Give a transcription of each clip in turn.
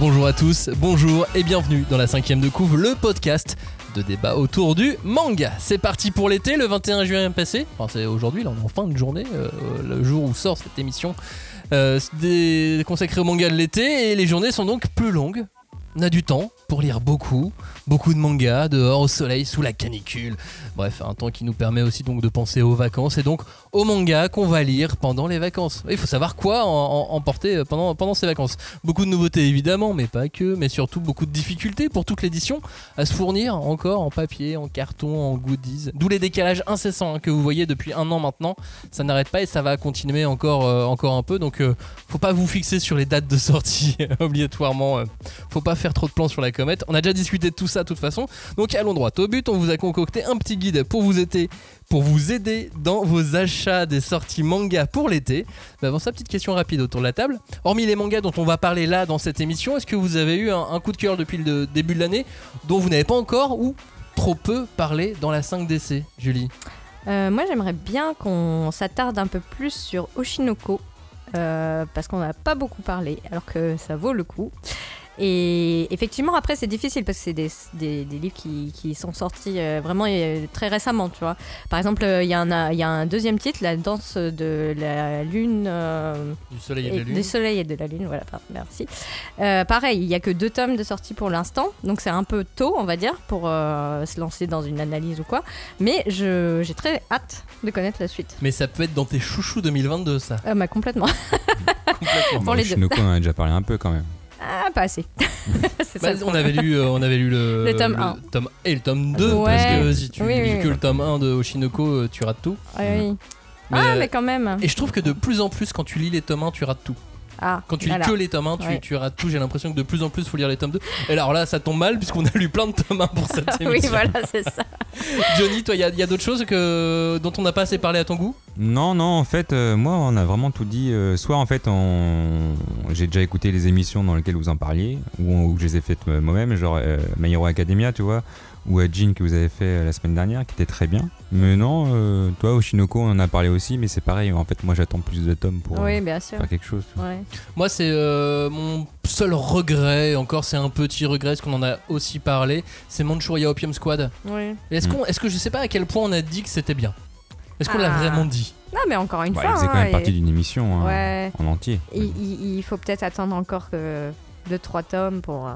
Bonjour à tous, bonjour et bienvenue dans la 5ème de couvre, le podcast de débat autour du manga. C'est parti pour l'été, le 21 juin passé, enfin c'est aujourd'hui, là on est en fin de journée, le jour où sort cette émission consacrée au manga de l'été, et les journées sont donc plus longues. On a du temps pour lire beaucoup de mangas, dehors, au soleil, sous la canicule. Bref, un temps qui nous permet aussi donc de penser aux vacances et donc aux mangas qu'on va lire pendant les vacances. Il faut savoir quoi emporter pendant ces vacances. Beaucoup de nouveautés évidemment, mais pas que, mais surtout beaucoup de difficultés pour toute l'édition à se fournir encore en papier, en carton, en goodies. D'où les décalages incessants que vous voyez depuis un an maintenant. Ça n'arrête pas et ça va continuer encore un peu. Donc faut pas vous fixer sur les dates de sortie obligatoirement. Faut pas faire trop de plans sur la comète, on a déjà discuté de tout ça de toute façon, donc allons droit au but. On vous a concocté un petit guide pour vous aider dans vos achats des sorties manga pour l'été. Mais avant ça, petite question rapide autour de la table. Hormis les mangas dont on va parler là dans cette émission, est-ce que vous avez eu un coup de cœur depuis le début de l'année dont vous n'avez pas encore ou trop peu parlé dans la 5DC, Julie? Moi j'aimerais bien qu'on s'attarde un peu plus sur Oshinoko parce qu'on n'a pas beaucoup parlé alors que ça vaut le coup. Et effectivement, après, c'est difficile parce que c'est des livres qui sont sortis vraiment très récemment, tu vois. Par exemple, il y a un deuxième titre, La danse de la lune... du soleil et de la lune. Du soleil et de la lune, voilà, pardon, merci. Pareil, il n'y a que 2 tomes de sortie pour l'instant, donc c'est un peu tôt, on va dire, pour se lancer dans une analyse ou quoi. Mais j'ai très hâte de connaître la suite. Mais ça peut être dans tes chouchous 2022, ça. Complètement. Pour les deux. Shinoko, on en a déjà parlé un peu, quand même. Ah, pas assez. On avait lu le tome 1. Tome et le tome 2, ouais. Parce que si tu lis que le tome 1 de Oshinoko, tu rates tout. Oui. Mais quand même. Et je trouve que de plus en plus, quand tu lis les tomes 1, tu rates tout. Ah, quand tu lis que les tomes 1, tu rates tout. J'ai l'impression que de plus en plus, il faut lire les tomes 2. Et alors là, ça tombe mal, puisqu'on a lu plein de tomes 1 pour cette émission. Oui, voilà, c'est ça. Johnny, toi, il y a d'autres choses dont on n'a pas assez parlé à ton goût ? Non, en fait, moi, on a vraiment tout dit. Soit, en fait, j'ai déjà écouté les émissions dans lesquelles vous en parliez, ou que je les ai faites moi-même, genre My Hero Academia, tu vois, ou Jean que vous avez fait la semaine dernière, qui était très bien. Mais non, toi, Oshinoko, on en a parlé aussi, mais c'est pareil. En fait, moi, j'attends plus de tomes pour faire quelque chose. Ouais. Moi, c'est mon seul regret, encore, c'est un petit regret, parce qu'on en a aussi parlé, c'est Manchuria Opium Squad. Oui. Est-ce que je sais pas à quel point on a dit que c'était bien ? Est-ce qu'on l'a vraiment dit ? Non, mais encore une fois. Il faisait quand même partie d'une émission en entier. Il faut peut-être attendre encore 2-3 tomes pour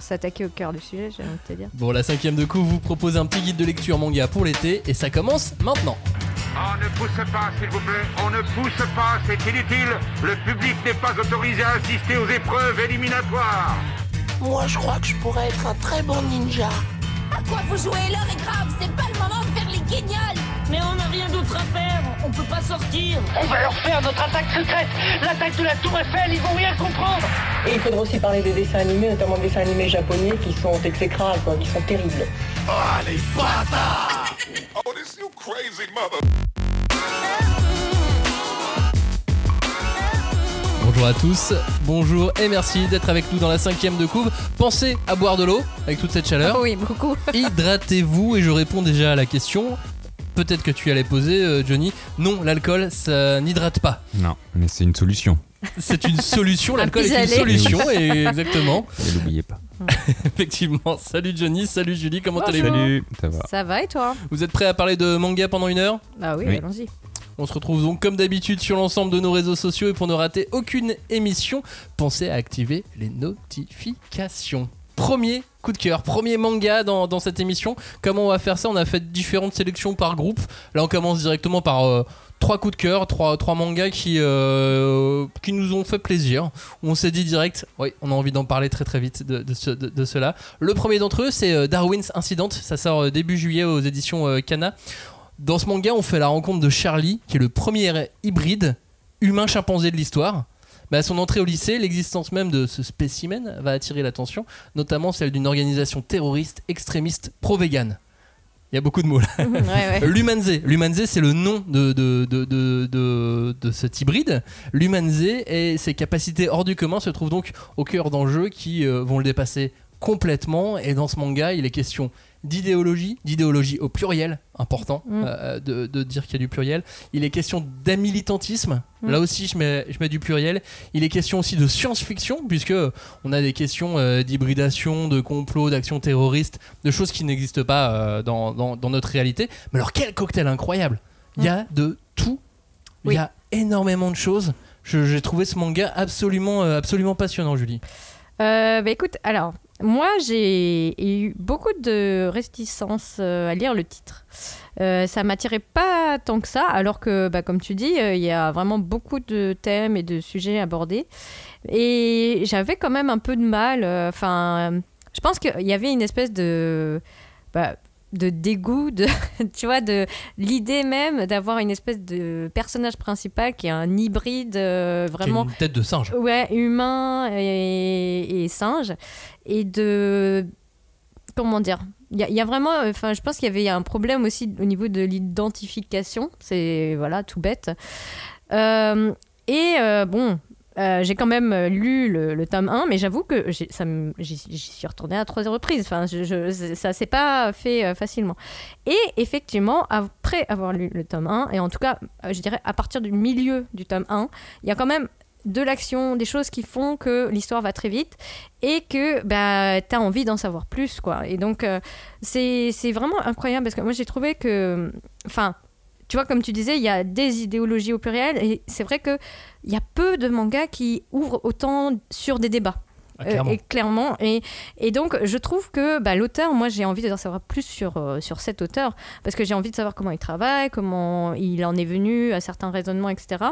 s'attaquer au cœur du sujet, j'ai envie de te dire. Bon, la 5ème de coup vous propose un petit guide de lecture manga pour l'été et ça commence maintenant. On ne pousse pas, s'il vous plaît. On ne pousse pas, c'est inutile. Le public n'est pas autorisé à assister aux épreuves éliminatoires. Moi, je crois que je pourrais être un très bon ninja. À quoi vous jouez ? L'heure est grave, c'est pas le moment de faire les guignols. Mais on n'a rien d'autre à faire, on peut pas sortir. On va leur faire notre attaque secrète, l'attaque de la Tour Eiffel, ils vont rien comprendre. Et il faudra aussi parler des dessins animés, notamment des dessins animés japonais qui sont exécrables, quoi, qui sont terribles. Ah, les bâtards ! Oh, this you crazy mother... Bonjour à tous, bonjour et merci d'être avec nous dans la 5ème de couve. Pensez à boire de l'eau avec toute cette chaleur. Oh oui, beaucoup. Hydratez-vous et je réponds déjà à la question... Peut-être que tu allais poser, Johnny. Non, l'alcool, ça n'hydrate pas. Non, mais c'est une solution. C'est une solution, l'alcool est une solution, et exactement. Et n'oubliez pas. Effectivement. Salut Johnny, salut Julie, comment allez-vous ? Salut, ça va. Ça va et toi ? Vous êtes prêts à parler de manga pendant 1 heure ? Bah oui, allons-y. On se retrouve donc comme d'habitude sur l'ensemble de nos réseaux sociaux, et pour ne rater aucune émission, pensez à activer les notifications. Premier coup de cœur, premier manga dans cette émission. Comment on va faire ça ? On a fait différentes sélections par groupe. Là, on commence directement par 3 coups de cœur, 3 mangas qui nous ont fait plaisir. On s'est dit direct, oui, on a envie d'en parler très très vite de cela. Le premier d'entre eux, c'est Darwin's Incident. Ça sort début juillet aux éditions Kana. Dans ce manga, on fait la rencontre de Charlie, qui est le premier hybride humain-chimpanzé de l'histoire. À son entrée au lycée, l'existence même de ce spécimen va attirer l'attention, notamment celle d'une organisation terroriste extrémiste pro-végane. Il y a beaucoup de mots là. Ouais. L'Humanzé, c'est le nom de cet hybride. L'Humanzé et ses capacités hors du commun se trouvent donc au cœur d'enjeux qui vont le dépasser complètement. Et dans ce manga, il est question d'idéologie au pluriel, important de dire qu'il y a du pluriel. Il est question d'amilitantisme, là aussi je mets du pluriel. Il est question aussi de science-fiction, puisque on a des questions d'hybridation, de complot, d'actions terroristes, de choses qui n'existent pas dans notre réalité. Mais alors quel cocktail incroyable! Il y a de tout, il y a énormément de choses. J'ai trouvé ce manga absolument passionnant, Julie. Écoute, alors moi j'ai eu beaucoup de réticence à lire le titre. Ça m'attirait pas tant que ça, alors que comme tu dis, il y a vraiment beaucoup de thèmes et de sujets abordés. Et j'avais quand même un peu de mal. Je pense qu'il y avait une espèce de dégoût, tu vois, de l'idée même d'avoir une espèce de personnage principal qui est un hybride vraiment... Qui a une tête de singe. Ouais, humain et singe. Et de... Comment dire ? Il y a vraiment... je pense qu'il y a un problème aussi au niveau de l'identification. C'est, voilà, tout bête. J'ai quand même lu le tome 1, mais j'avoue que j'y suis retournée à 3 reprises. Enfin, ça ne s'est pas fait facilement. Et effectivement, après avoir lu le tome 1, et en tout cas, je dirais à partir du milieu du tome 1, il y a quand même de l'action, des choses qui font que l'histoire va très vite et que tu as envie d'en savoir plus, quoi. Et donc, c'est vraiment incroyable parce que moi, j'ai trouvé que... Tu vois, comme tu disais, il y a des idéologies au pluriel et c'est vrai qu'il y a peu de mangas qui ouvrent autant sur des débats. Clairement. Et donc, je trouve que l'auteur, moi, j'ai envie d'en savoir plus sur cet auteur parce que j'ai envie de savoir comment il travaille, comment il en est venu à certains raisonnements, etc.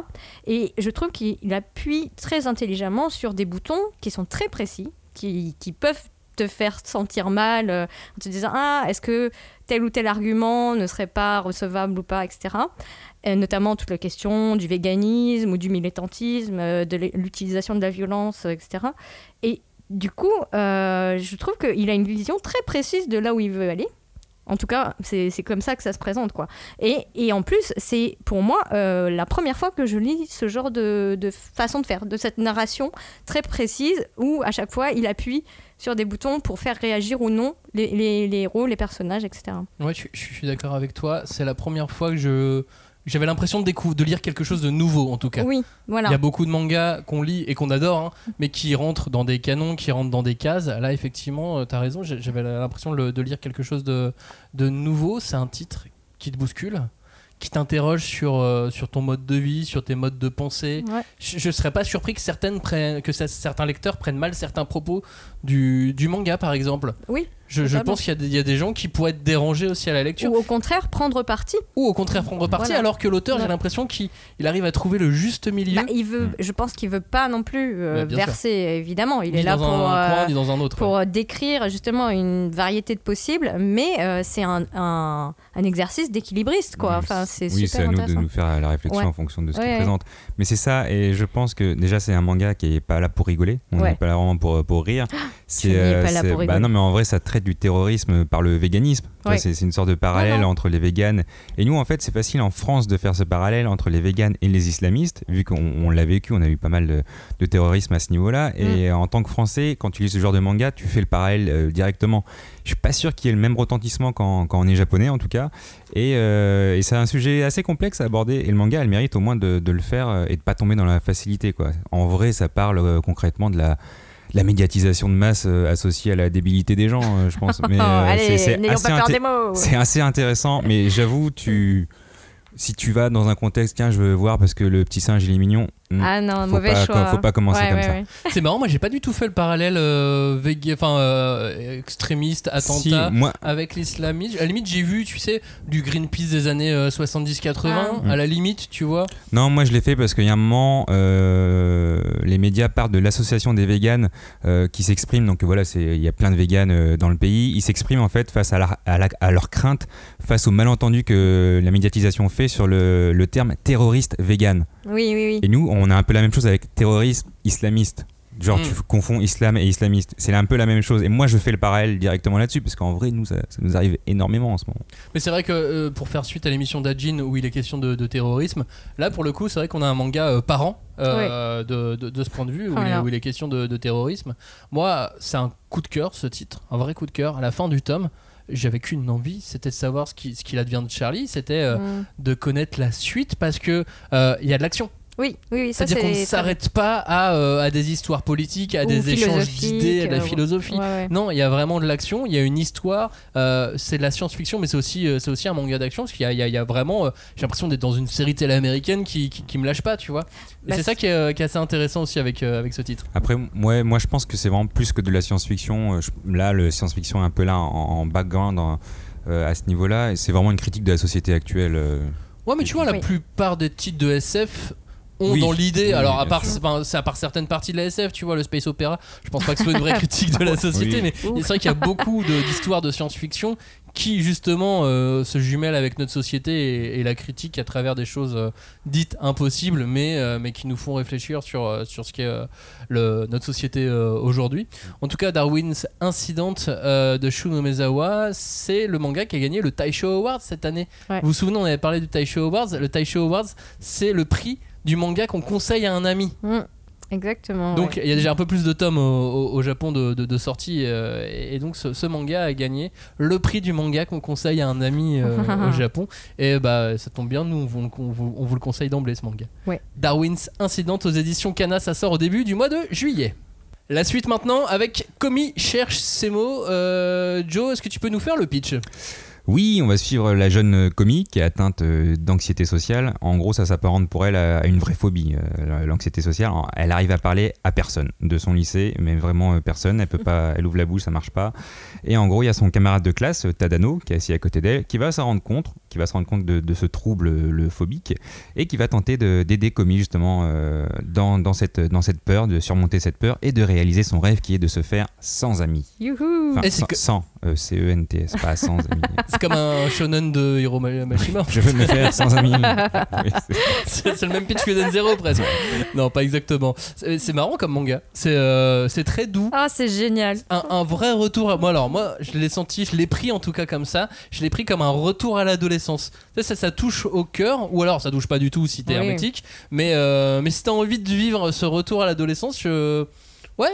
Et je trouve qu'il appuie très intelligemment sur des boutons qui sont très précis, qui peuvent te faire sentir mal en te disant « Ah, est-ce que tel ou tel argument ne serait pas recevable ou pas, etc. » Et notamment toute la question du véganisme ou du militantisme, de l'utilisation de la violence, etc. Et du coup, je trouve qu'il a une vision très précise de là où il veut aller. En tout cas, c'est comme ça que ça se présente, quoi. Et en plus, c'est pour moi la première fois que je lis ce genre de façon de faire, de cette narration très précise où à chaque fois, il appuie sur des boutons pour faire réagir ou non les héros, les personnages, etc. Ouais, je suis d'accord avec toi. C'est la première fois que j'avais l'impression de lire quelque chose de nouveau, en tout cas. Oui, voilà. Il y a beaucoup de mangas qu'on lit et qu'on adore, hein, mais qui rentrent dans des canons, qui rentrent dans des cases. Là, effectivement, t'as raison, j'avais l'impression de lire quelque chose de nouveau. C'est un titre qui te bouscule, qui t'interroge sur ton mode de vie, sur tes modes de pensée. Ouais. Je ne serais pas surpris que certains lecteurs prennent mal certains propos du manga, par exemple. Oui. Je pense qu'il y a des gens qui pourraient être dérangés aussi à la lecture. Ou au contraire, prendre parti. Voilà. Alors que l'auteur, j'ai l'impression qu'il arrive à trouver le juste milieu. Je pense qu'il ne veut pas non plus verser, évidemment. Il est là pour décrire justement une variété de possibles, mais c'est un exercice d'équilibriste, quoi. C'est super intéressant. C'est à nous de nous faire la réflexion en fonction de ce qu'il présente. Mais c'est ça, et je pense que déjà, c'est un manga qui n'est pas là pour rigoler. On n'est pas là vraiment pour rire. Non, mais en vrai, ça traite du terrorisme par le véganisme. Ouais. C'est une sorte de parallèle entre les véganes. Et nous, en fait, c'est facile en France de faire ce parallèle entre les véganes et les islamistes, vu qu'on l'a vécu, on a eu pas mal de terrorisme à ce niveau-là. Et en tant que Français, quand tu lis ce genre de manga, tu fais le parallèle directement. Je suis pas sûr qu'il y ait le même retentissement quand on est japonais, en tout cas. Et c'est un sujet assez complexe à aborder. Et le manga, elle mérite au moins de le faire et de pas tomber dans la facilité, quoi. En vrai, ça parle concrètement de la médiatisation de masse associée à la débilité des gens, je pense. Mais allez, n'ayons pas peur des mots. C'est assez intéressant, mais j'avoue, si tu vas dans un contexte, tiens, je veux voir parce que le petit singe, il est mignon. Ah non, mauvais choix. Faut pas commencer comme ça. Ouais. C'est marrant, moi, j'ai pas du tout fait le parallèle extrémiste, attentat avec l'islamisme. À la limite, j'ai vu, tu sais, du Greenpeace des années 70-80, à la limite, tu vois. Non, moi, je l'ai fait parce qu'il y a un moment, les médias partent de l'association des véganes qui s'expriment. Donc voilà, il y a plein de véganes dans le pays. Ils s'expriment en fait face à leur crainte, face au malentendu que la médiatisation fait sur le terme terroriste végane. Oui. Et nous, on a un peu la même chose avec terrorisme islamiste. Genre, tu confonds islam et islamiste. C'est un peu la même chose. Et moi, je fais le parallèle directement là-dessus, parce qu'en vrai, nous, ça nous arrive énormément en ce moment. Mais c'est vrai que pour faire suite à l'émission d'Ajin, où il est question de terrorisme, là, pour le coup, c'est vrai qu'on a un manga parent de ce point de vue, où il est question de terrorisme. Moi, c'est un coup de cœur, ce titre. Un vrai coup de cœur. À la fin du tome, j'avais qu'une envie, c'était de savoir ce qu'il advient de Charlie, c'était de connaître la suite, parce que y a de l'action. Oui, oui, oui, ça, c'est-à-dire qu'on ne s'arrête pas à des histoires politiques, à des échanges d'idées, à de la philosophie. Ouais, ouais. Non, il y a vraiment de l'action, il y a une histoire, c'est de la science-fiction, mais c'est aussi un manga d'action, parce qu'il y a vraiment, j'ai l'impression d'être dans une série télé américaine qui me lâche pas, tu vois. Et c'est ça qui est assez intéressant aussi avec ce titre. Après, moi je pense que c'est vraiment plus que de la science-fiction. Là, le science-fiction est un peu là en background à ce niveau-là, et c'est vraiment une critique de la société actuelle. Ouais, mais tu vois, la plupart des titres de SF... dans l'idée, alors à part certaines parties de la SF, tu vois, le space opéra, je pense pas que ce soit une vraie critique de la société, mais c'est vrai qu'il y a beaucoup d'histoires de science-fiction qui justement se jumellent avec notre société et la critique à travers des choses dites impossibles, mais qui nous font réfléchir sur ce qu'est notre société aujourd'hui. En tout cas, Darwin's Incident de Shun Umezawa, c'est le manga qui a gagné le Taisho Awards cette année. Ouais. Vous vous souvenez, on avait parlé du Taisho Awards. Le Taisho Awards, c'est le prix du manga qu'on conseille à un ami. Exactement. Donc il y a déjà un peu plus de tomes au Japon de sortie, et donc ce manga a gagné le prix du manga qu'on conseille à un ami au Japon. Et bah ça tombe bien, nous on vous le conseille d'emblée, ce manga. Ouais. Darwin's Incident aux éditions Kana, ça sort au début du mois de juillet. La suite maintenant avec Komi cherche ses mots. Joe, est-ce que tu peux nous faire le pitch ? Oui, on va suivre la jeune Komi qui est atteinte d'anxiété sociale. En gros, ça s'apparente pour elle à une vraie phobie, l'anxiété sociale. Elle arrive à parler à personne de son lycée, mais vraiment personne. Elle peut pas, elle ouvre la bouche, ça marche pas. Et en gros, il y a son camarade de classe, Tadano, qui est assis à côté d'elle, qui va se rendre compte de ce trouble le phobique, et qui va tenter d'aider Komi justement dans cette peur, de surmonter cette peur et de réaliser son rêve qui est de se faire sans amis. Youhou, enfin, sans C-E-N-T-S, pas sans amis. C'est comme un shonen de Hiro Mashima. Je veux me faire sans amis. Oui, c'est le même pitch que Zen0 presque. Non, pas exactement. C'est marrant comme manga. C'est très doux. Ah, c'est génial. Un vrai retour. Moi, je l'ai pris en tout cas comme ça. Je l'ai pris comme un retour à l'adolescence. Ça touche au cœur, ou alors ça touche pas du tout si t'es hermétique. Mais si t'as envie de vivre ce retour à l'adolescence, ouais,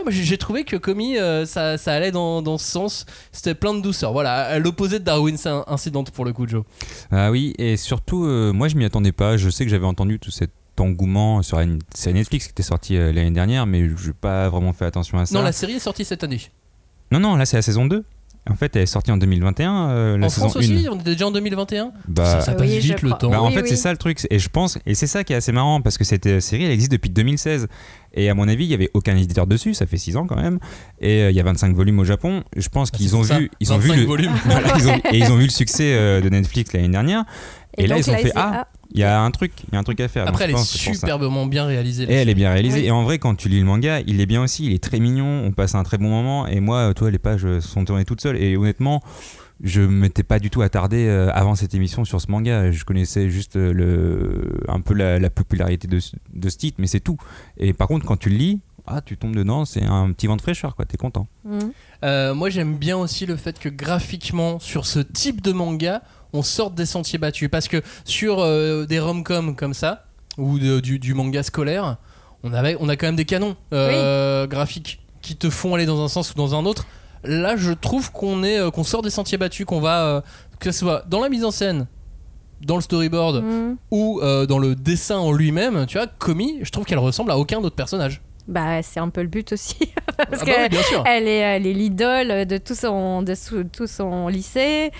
moi j'ai trouvé que Komi, ça allait dans ce sens. C'était plein de douceur. Voilà, à l'opposé de Darwin's Incident pour le coup, Joe. Ah oui, et surtout, moi je m'y attendais pas. Je sais que j'avais entendu tout cet engouement sur une série Netflix qui était sortie l'année dernière, mais j'ai pas vraiment fait attention à ça. Non, la série est sortie cette année. Non, là c'est la saison 2. En fait, elle est sortie en 2021. La en saison France aussi, 1. On était déjà en 2021. Ça passe vite le temps. En fait, c'est ça le truc. Et je pense, et c'est ça qui est assez marrant, parce que cette série, elle existe depuis 2016. Et à mon avis, il n'y avait aucun éditeur dessus. Ça fait 6 ans quand même. Et il y a 25 volumes au Japon. Je pense qu'ils ont vu, ils ont vu le succès de Netflix l'année dernière. Et là, ils ont fait il y a un truc à faire. Après, elle est superbement bien réalisée. Et elle est bien réalisée. Oui. Et en vrai, quand tu lis le manga, il est bien aussi. Il est très mignon. On passe un très bon moment. Et moi, les pages sont tournées toutes seules. Et honnêtement, je ne m'étais pas du tout attardé avant cette émission sur ce manga. Je connaissais juste un peu la popularité de ce titre, mais c'est tout. Et par contre, quand tu le lis, tu tombes dedans, c'est un petit vent de fraîcheur, quoi. T'es content. Moi, j'aime bien aussi le fait que graphiquement, sur ce type de manga, on sorte des sentiers battus. Parce que sur des rom-coms comme ça, ou du manga scolaire, on a quand même des canons graphiques qui te font aller dans un sens ou dans un autre. Là, je trouve qu'on sort des sentiers battus, qu'on va que ce soit dans la mise en scène, dans le storyboard ou dans le dessin en lui-même. Tu vois, Komi, je trouve qu'elle ressemble à aucun d'autre personnage. Bah, c'est un peu le but aussi. Parce qu'elle est l'idole de tout son lycée.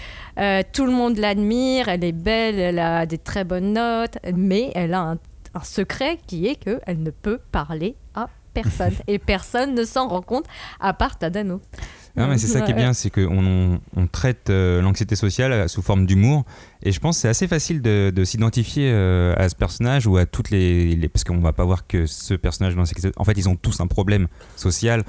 Tout le monde l'admire. Elle est belle, elle a des très bonnes notes, mais elle a un secret qui est qu'elle ne peut parler à personne. Et personne ne s'en rend compte à part Tadano. Non, mais c'est ça qui est bien, c'est qu'on traite l'anxiété sociale sous forme d'humour, et je pense que c'est assez facile de s'identifier à ce personnage, ou à toutes les parce qu'on va pas voir que ce personnage, en fait ils ont tous un problème social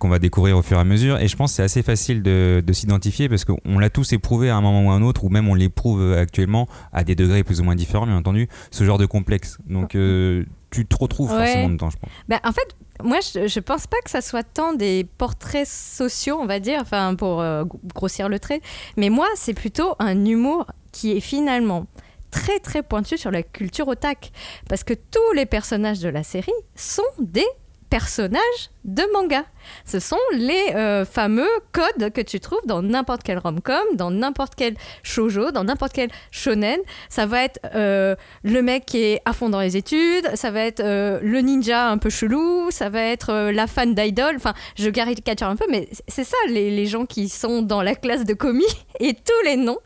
qu'on va découvrir au fur et à mesure, et je pense que c'est assez facile de s'identifier, parce qu'on l'a tous éprouvé à un moment ou à un autre, ou même on l'éprouve actuellement à des degrés plus ou moins différents, bien entendu, ce genre de complexe. Donc tu te retrouves forcément dedans, je pense. Bah, en fait, moi, je pense pas que ça soit tant des portraits sociaux, on va dire, enfin pour grossir le trait. Mais moi, c'est plutôt un humour qui est finalement très très pointu sur la culture otaku, parce que tous les personnages de la série sont des personnages de manga. Ce sont les fameux codes que tu trouves dans n'importe quel rom-com, dans n'importe quel shoujo, dans n'importe quel shonen. Ça va être le mec qui est à fond dans les études, ça va être le ninja un peu chelou, ça va être la fan d'idol. Enfin, je caricature un peu, mais c'est ça les gens qui sont dans la classe de Komi, et tous les noms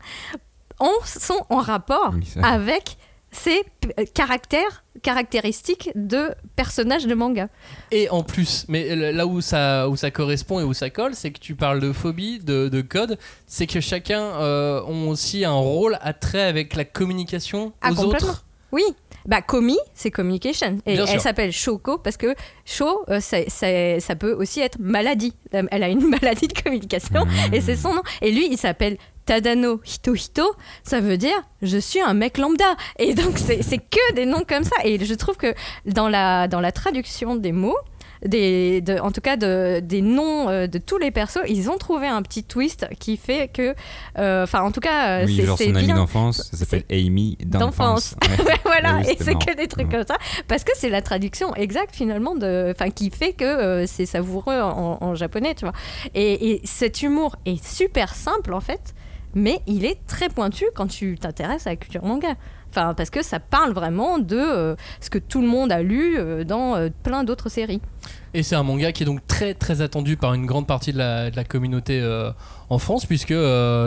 sont en rapport avec ces caractéristiques de personnages de manga. Et en plus, mais là où ça correspond et où ça colle, c'est que tu parles de phobie, de code, c'est que chacun ont aussi un rôle à trait avec la communication aux autres. Oui, bah Komi, c'est communication. Et elle s'appelle Shoko parce que Sho, ça peut aussi être maladie. Elle a une maladie de communication et c'est son nom. Et lui, il s'appelle Tadano Hitohito, ça veut dire je suis un mec lambda. Et donc c'est que des noms comme ça. Et je trouve que dans la traduction des mots, en tout cas des noms de tous les persos, ils ont trouvé un petit twist qui fait que, enfin en tout cas, oui, c'est genre son amie d'enfance, ça s'appelle Amy d'enfance. Ouais. Voilà, oui, et c'est marrant. Que des trucs comme ça, parce que c'est la traduction exacte finalement, enfin qui fait que c'est savoureux en japonais, tu vois. Et cet humour est super simple en fait. Mais il est très pointu quand tu t'intéresses à la culture manga. Enfin, parce que ça parle vraiment de ce que tout le monde a lu dans plein d'autres séries. Et c'est un manga qui est donc très très attendu par une grande partie de la communauté en France, puisque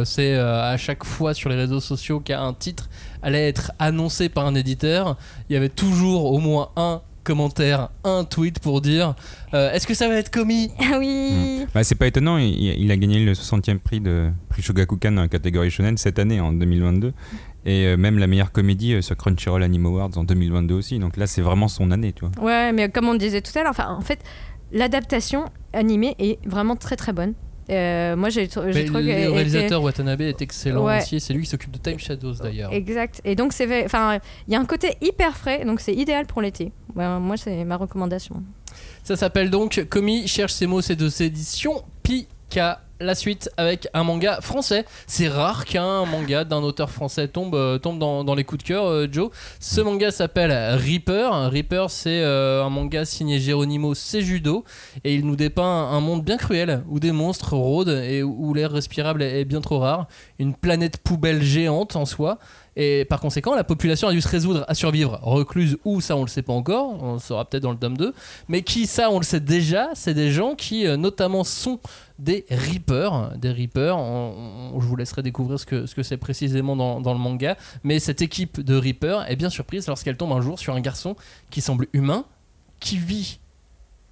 c'est à chaque fois sur les réseaux sociaux qu'un titre allait être annoncé par un éditeur, il y avait toujours au moins un commentaire, un tweet pour dire est-ce que ça va être Komi ? Oui. Bah, c'est pas étonnant, il a gagné le 60e prix de prix Shogakukan dans la catégorie shonen cette année en 2022 et même la meilleure comédie sur Crunchyroll Anime Awards en 2022 aussi, donc là c'est vraiment son année, tu vois. Ouais, mais comme on disait tout à l'heure, en fait l'adaptation animée est vraiment très très bonne. Moi j'ai trouvé que le réalisateur Watanabe est excellent aussi, c'est lui qui s'occupe de Time Shadows d'ailleurs. Exact, et donc il y a un côté hyper frais, donc c'est idéal pour l'été. Moi c'est ma recommandation. Ça s'appelle donc Komi cherche ses mots, c'est de ses éditions Pika. La suite avec un manga français. C'est rare qu'un manga d'un auteur français tombe dans les coups de cœur, Joe. Ce manga s'appelle Reaper. Reaper, c'est un manga signé Geronimo Cejudo et il nous dépeint un monde bien cruel où des monstres rôdent et où l'air respirable est bien trop rare. Une planète poubelle géante en soi. Et par conséquent, la population a dû se résoudre à survivre recluse ou ça on le sait pas encore, on le saura peut-être dans le tome 2, mais qui ça on le sait déjà, c'est des gens qui notamment sont des Reapers. Des Reapers, je vous laisserai découvrir ce que c'est précisément dans le manga, mais cette équipe de Reapers est bien surprise lorsqu'elle tombe un jour sur un garçon qui semble humain, qui vit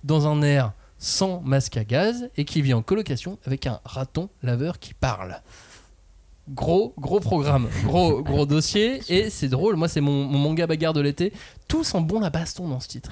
dans un air sans masque à gaz et qui vit en colocation avec un raton laveur qui parle. Gros programme, gros dossier, et c'est drôle. Moi, c'est mon manga bagarre de l'été. Tout sent bon la baston dans ce titre.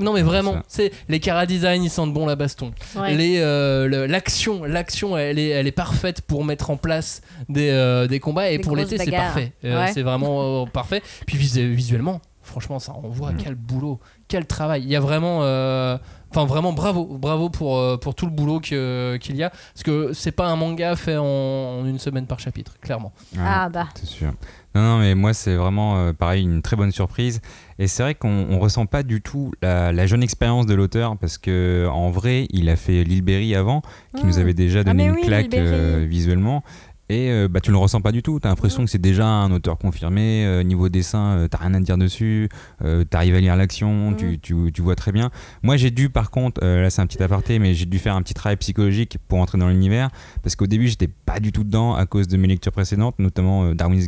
Non mais vraiment, c'est les chara-design, ils sentent bon la baston. Ouais. L'action, elle est parfaite pour mettre en place des combats et des pour l'été bagarres. C'est parfait. C'est vraiment parfait. Puis visuellement, franchement, ça on voit quel boulot, quel travail. Il y a vraiment. Enfin vraiment bravo pour tout le boulot qu'il y a, parce que c'est pas un manga fait en une semaine par chapitre, clairement. C'est sûr. Non mais moi c'est vraiment pareil, une très bonne surprise, et c'est vrai qu'on ressent pas du tout la jeune expérience de l'auteur, parce que en vrai il a fait Lilberry avant, qui nous avait déjà donné une claque visuellement. Et bah, tu ne le ressens pas du tout, tu as l'impression que c'est déjà un auteur confirmé, niveau dessin, tu n'as rien à dire dessus, tu arrives à lire l'action, tu vois très bien. Moi j'ai dû par contre, là c'est un petit aparté, mais j'ai dû faire un petit travail psychologique pour entrer dans l'univers, parce qu'au début j'étais pas du tout dedans à cause de mes lectures précédentes, notamment Darwin's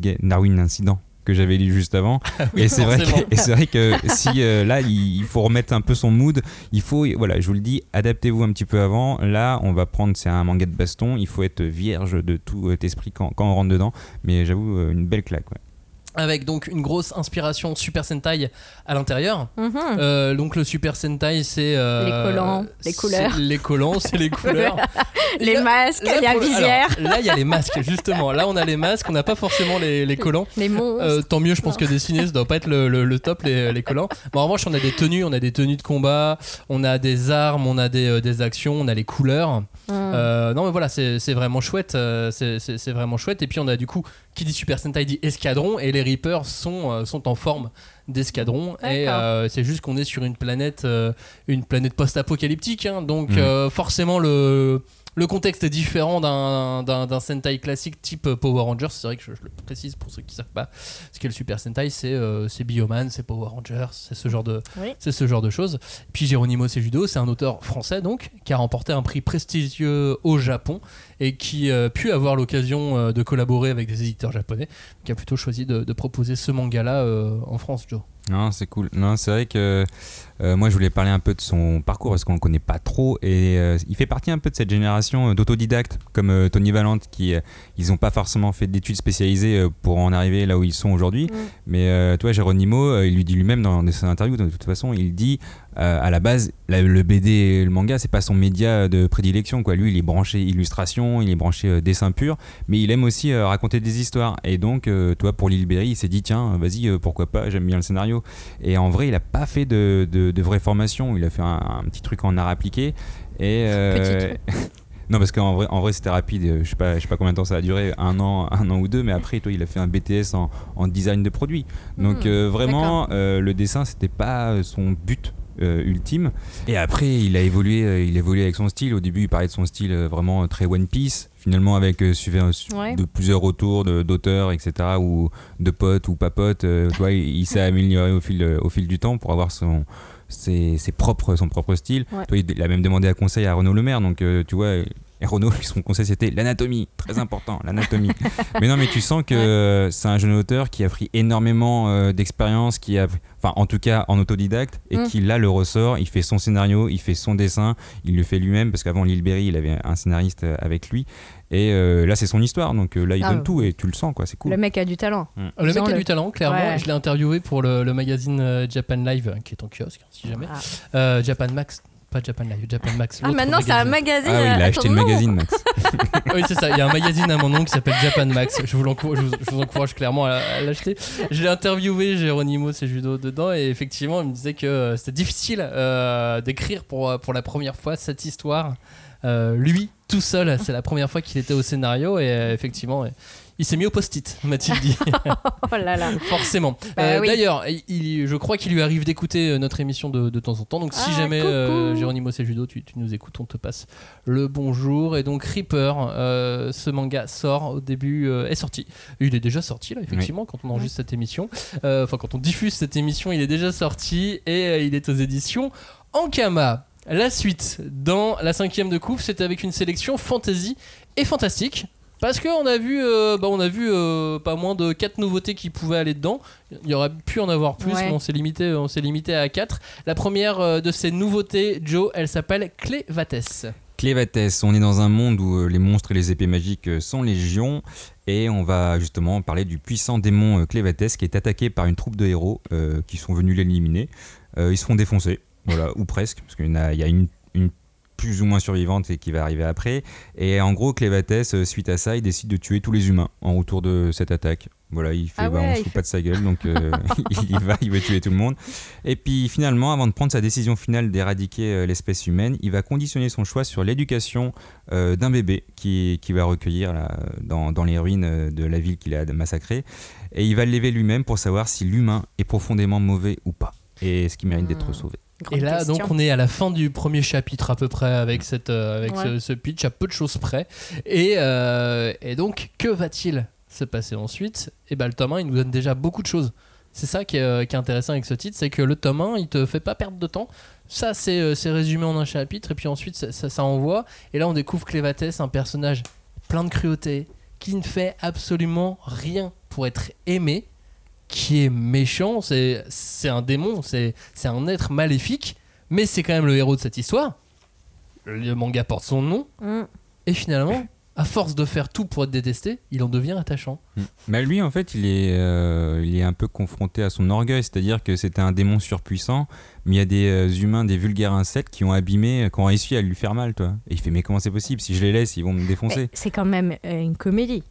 Incident, que j'avais lu juste avant. Oui, et c'est vrai que si là il faut remettre un peu son mood, il faut, voilà, je vous le dis, adaptez-vous un petit peu avant. Là on va prendre, c'est un manga de baston, il faut être vierge de tout esprit quand on rentre dedans, mais j'avoue une belle claque, ouais. Avec donc une grosse inspiration Super Sentai à l'intérieur. Donc le Super Sentai c'est les collants, les couleurs les masques, il y a visière. Là il y a les masques, justement, là on a les masques, on n'a pas forcément les collants, les monstres, tant mieux, je pense que dessiner ça doit pas être le top, les collants. Bon, en revanche on a des tenues de combat, on a des armes, on a des actions, on a les couleurs. Non mais voilà, c'est vraiment chouette, c'est vraiment chouette. Et puis on a du coup, qui dit Super Sentai dit escadron, et les Reapers sont en forme d'escadron. D'accord. Et c'est juste qu'on est sur une planète post-apocalyptique, hein, donc forcément le contexte est différent d'un Sentai classique type Power Rangers. C'est vrai que je le précise pour ceux qui ne savent pas ce qu'est le Super Sentai, c'est Bioman, c'est Power Rangers, c'est ce genre de, oui, c'est ce genre de choses. Puis Geronimo Cejudo, c'est un auteur français donc, qui a remporté un prix prestigieux au Japon et qui a pu avoir l'occasion de collaborer avec des éditeurs japonais, qui a plutôt choisi de proposer ce manga-là en France, Joe. Non, c'est cool. Non, c'est vrai que moi je voulais parler un peu de son parcours parce qu'on le connaît pas trop, et il fait partie un peu de cette génération d'autodidactes comme Tony Valente qui ils ont pas forcément fait d'études spécialisées pour en arriver là où ils sont aujourd'hui. Mmh. Mais toi, Geronimo, il lui dit lui-même dans son interview, de toute façon, il dit à la base le BD et le manga c'est pas son média de prédilection quoi. Lui il est branché illustration, il est branché dessin pur, mais il aime aussi raconter des histoires, et donc toi pour Lil Berry il s'est dit tiens vas-y pourquoi pas, j'aime bien le scénario, et en vrai il a pas fait de vraie formation, il a fait un petit truc en art appliqué et non parce qu'en vrai c'était rapide, je sais pas combien de temps ça a duré, un an ou deux, mais après toi il a fait un BTS en design de produit, donc vraiment le dessin c'était pas son but ultime. Et après il a évolué avec son style. Au début il parlait de son style vraiment très One Piece, finalement avec de plusieurs retours d'auteurs etc, ou de potes ou papotes, tu vois, il s'est amélioré au fil du temps pour avoir son propre style. Ouais. Toi, il a même demandé un conseil à Renaud Lemaire, donc tu vois, et Renaud, son conseil c'était l'anatomie, très important, l'anatomie. Mais non, mais tu sens que c'est un jeune auteur qui a pris énormément d'expérience, qui a, enfin en tout cas en autodidacte, et qui là le ressort, il fait son scénario, il fait son dessin, il le fait lui-même, parce qu'avant Lil Berry, il avait un scénariste avec lui. Et là, c'est son histoire, donc là, il donne tout et tu le sens, quoi. C'est cool. Le mec a du talent. Le mec a du talent, clairement. Ouais. Je l'ai interviewé pour le magazine Japan Live, qui est en kiosque, si jamais. Ah. Japan Max, pas Japan Live, Japan Max. Ah, maintenant, magazine. C'est un magazine. Ah oui, il a acheté le magazine, Max. Oui, c'est ça. Il y a un magazine à mon nom qui s'appelle Japan Max. Je vous encourage clairement à l'acheter. Je l'ai interviewé, Geronimo Cejudo, dedans, et effectivement, il me disait que c'était difficile d'écrire pour la première fois cette histoire. Lui tout seul, c'est la première fois qu'il était au scénario, et effectivement il s'est mis au post-it, m'a-t-il dit. Oh là là. Forcément. Oui. D'ailleurs, je crois qu'il lui arrive d'écouter notre émission de temps en temps, donc si jamais Geronimo Cejudo, tu nous écoutes, on te passe le bonjour. Et donc Reaper, ce manga est sorti. Il est déjà sorti là, effectivement, quand on enregistre cette émission, enfin quand on diffuse cette émission, il est déjà sorti, et il est aux éditions Ankama. La suite dans la 5e de couvre, c'était avec une sélection fantasy et fantastique, parce qu'on a vu, pas moins de 4 nouveautés qui pouvaient aller dedans. Il y aurait pu en avoir plus, mais on s'est limité à 4. La première de ces nouveautés, Joe, elle s'appelle Clevatess. Clevatess, on est dans un monde où les monstres et les épées magiques sont légion. Et on va justement parler du puissant démon Clevatess, qui est attaqué par une troupe de héros qui sont venus l'éliminer. Ils se font défoncer. Voilà, ou presque, parce qu'il y a une plus ou moins survivante et qui va arriver après. Et en gros, Clevatess, suite à ça, il décide de tuer tous les humains en retour de cette attaque. Voilà, il fait on se fout pas de sa gueule, donc il veut tuer tout le monde. Et puis finalement, avant de prendre sa décision finale d'éradiquer l'espèce humaine, il va conditionner son choix sur l'éducation d'un bébé qui va recueillir là, dans les ruines de la ville qu'il a massacrée. Et il va l'élever lui-même pour savoir si l'humain est profondément mauvais ou pas, et ce qui mérite d'être sauvé. Et là, donc, on est à la fin du premier chapitre à peu près avec ce pitch à peu de choses près. Et donc, que va-t-il se passer ensuite ? Et ben, le tome 1, il nous donne déjà beaucoup de choses. C'est ça qui est intéressant avec ce titre, c'est que le tome 1, il te fait pas perdre de temps. Ça, c'est résumé en un chapitre, et puis ensuite, ça envoie. Et là, on découvre Clevatess, un personnage plein de cruauté, qui ne fait absolument rien pour être aimé, qui est méchant, c'est un démon, c'est un être maléfique, mais c'est quand même le héros de cette histoire. Le manga porte son nom, et finalement, à force de faire tout pour être détesté, il en devient attachant. Mais lui, en fait, il est un peu confronté à son orgueil, c'est-à-dire que c'était un démon surpuissant, mais il y a des humains, des vulgaires insectes qui ont réussi à lui faire mal, toi. Et il fait, mais comment c'est possible ? Si je les laisse, ils vont me défoncer. Mais c'est quand même une comédie.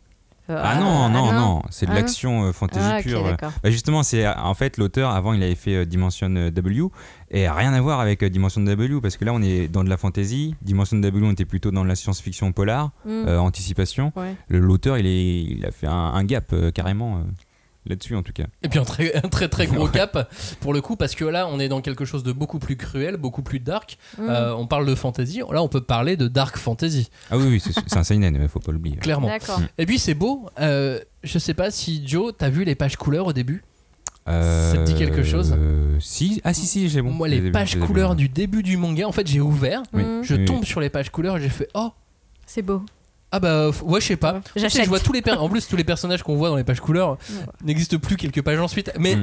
Ah non, c'est de l'action fantasy pure. Okay, bah justement, c'est en fait l'auteur avant il avait fait Dimension W et rien à voir avec Dimension W parce que là on est dans de la fantasy. Dimension W on était plutôt dans de la science-fiction polar, anticipation. Ouais. L'auteur il a fait un gap carrément. Là-dessus en tout cas. Et puis un très gros cap pour le coup, parce que là on est dans quelque chose de beaucoup plus cruel, beaucoup plus dark. On parle de fantasy, là on peut parler de dark fantasy. Ah oui, c'est un seinen, il faut pas l'oublier. Clairement. D'accord. Et puis c'est beau, je sais pas si Joe, t'as vu les pages couleurs au début ? Ça te dit quelque chose ? Si, j'ai bon. Moi les pages couleurs du début du manga, en fait j'ai ouvert, je tombe sur les pages couleurs et j'ai fait oh ! C'est beau. Ah bah ouais, je sais pas. Je vois en plus tous les personnages qu'on voit dans les pages couleurs n'existent plus quelques pages ensuite, mais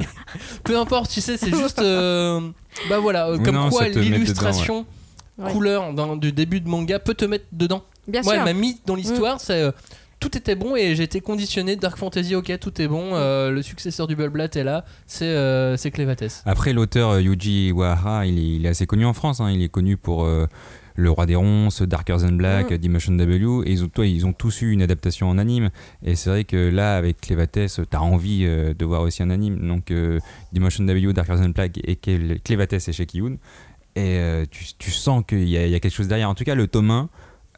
peu importe, tu sais, c'est juste bah voilà, comme non, quoi l'illustration couleur du début de manga peut te mettre dedans. Bien sûr. Elle m'a mis dans l'histoire, tout était bon et j'étais conditionné. Dark Fantasy, ok, tout est bon. Le successeur du Bablet est là, c'est Clevatess. Après l'auteur Yuji Iwahara, il est assez connu en France, hein, il est connu pour Le Roi des Ronces, Darker Than Black, Dimension W, et ils ont tous eu une adaptation en anime. Et c'est vrai que là, avec Clevatess, t'as envie de voir aussi un anime. Donc Dimension W, Darker Than Black, et Clevatess et Shekiun. Et tu sens qu'il y a quelque chose derrière. En tout cas, le tome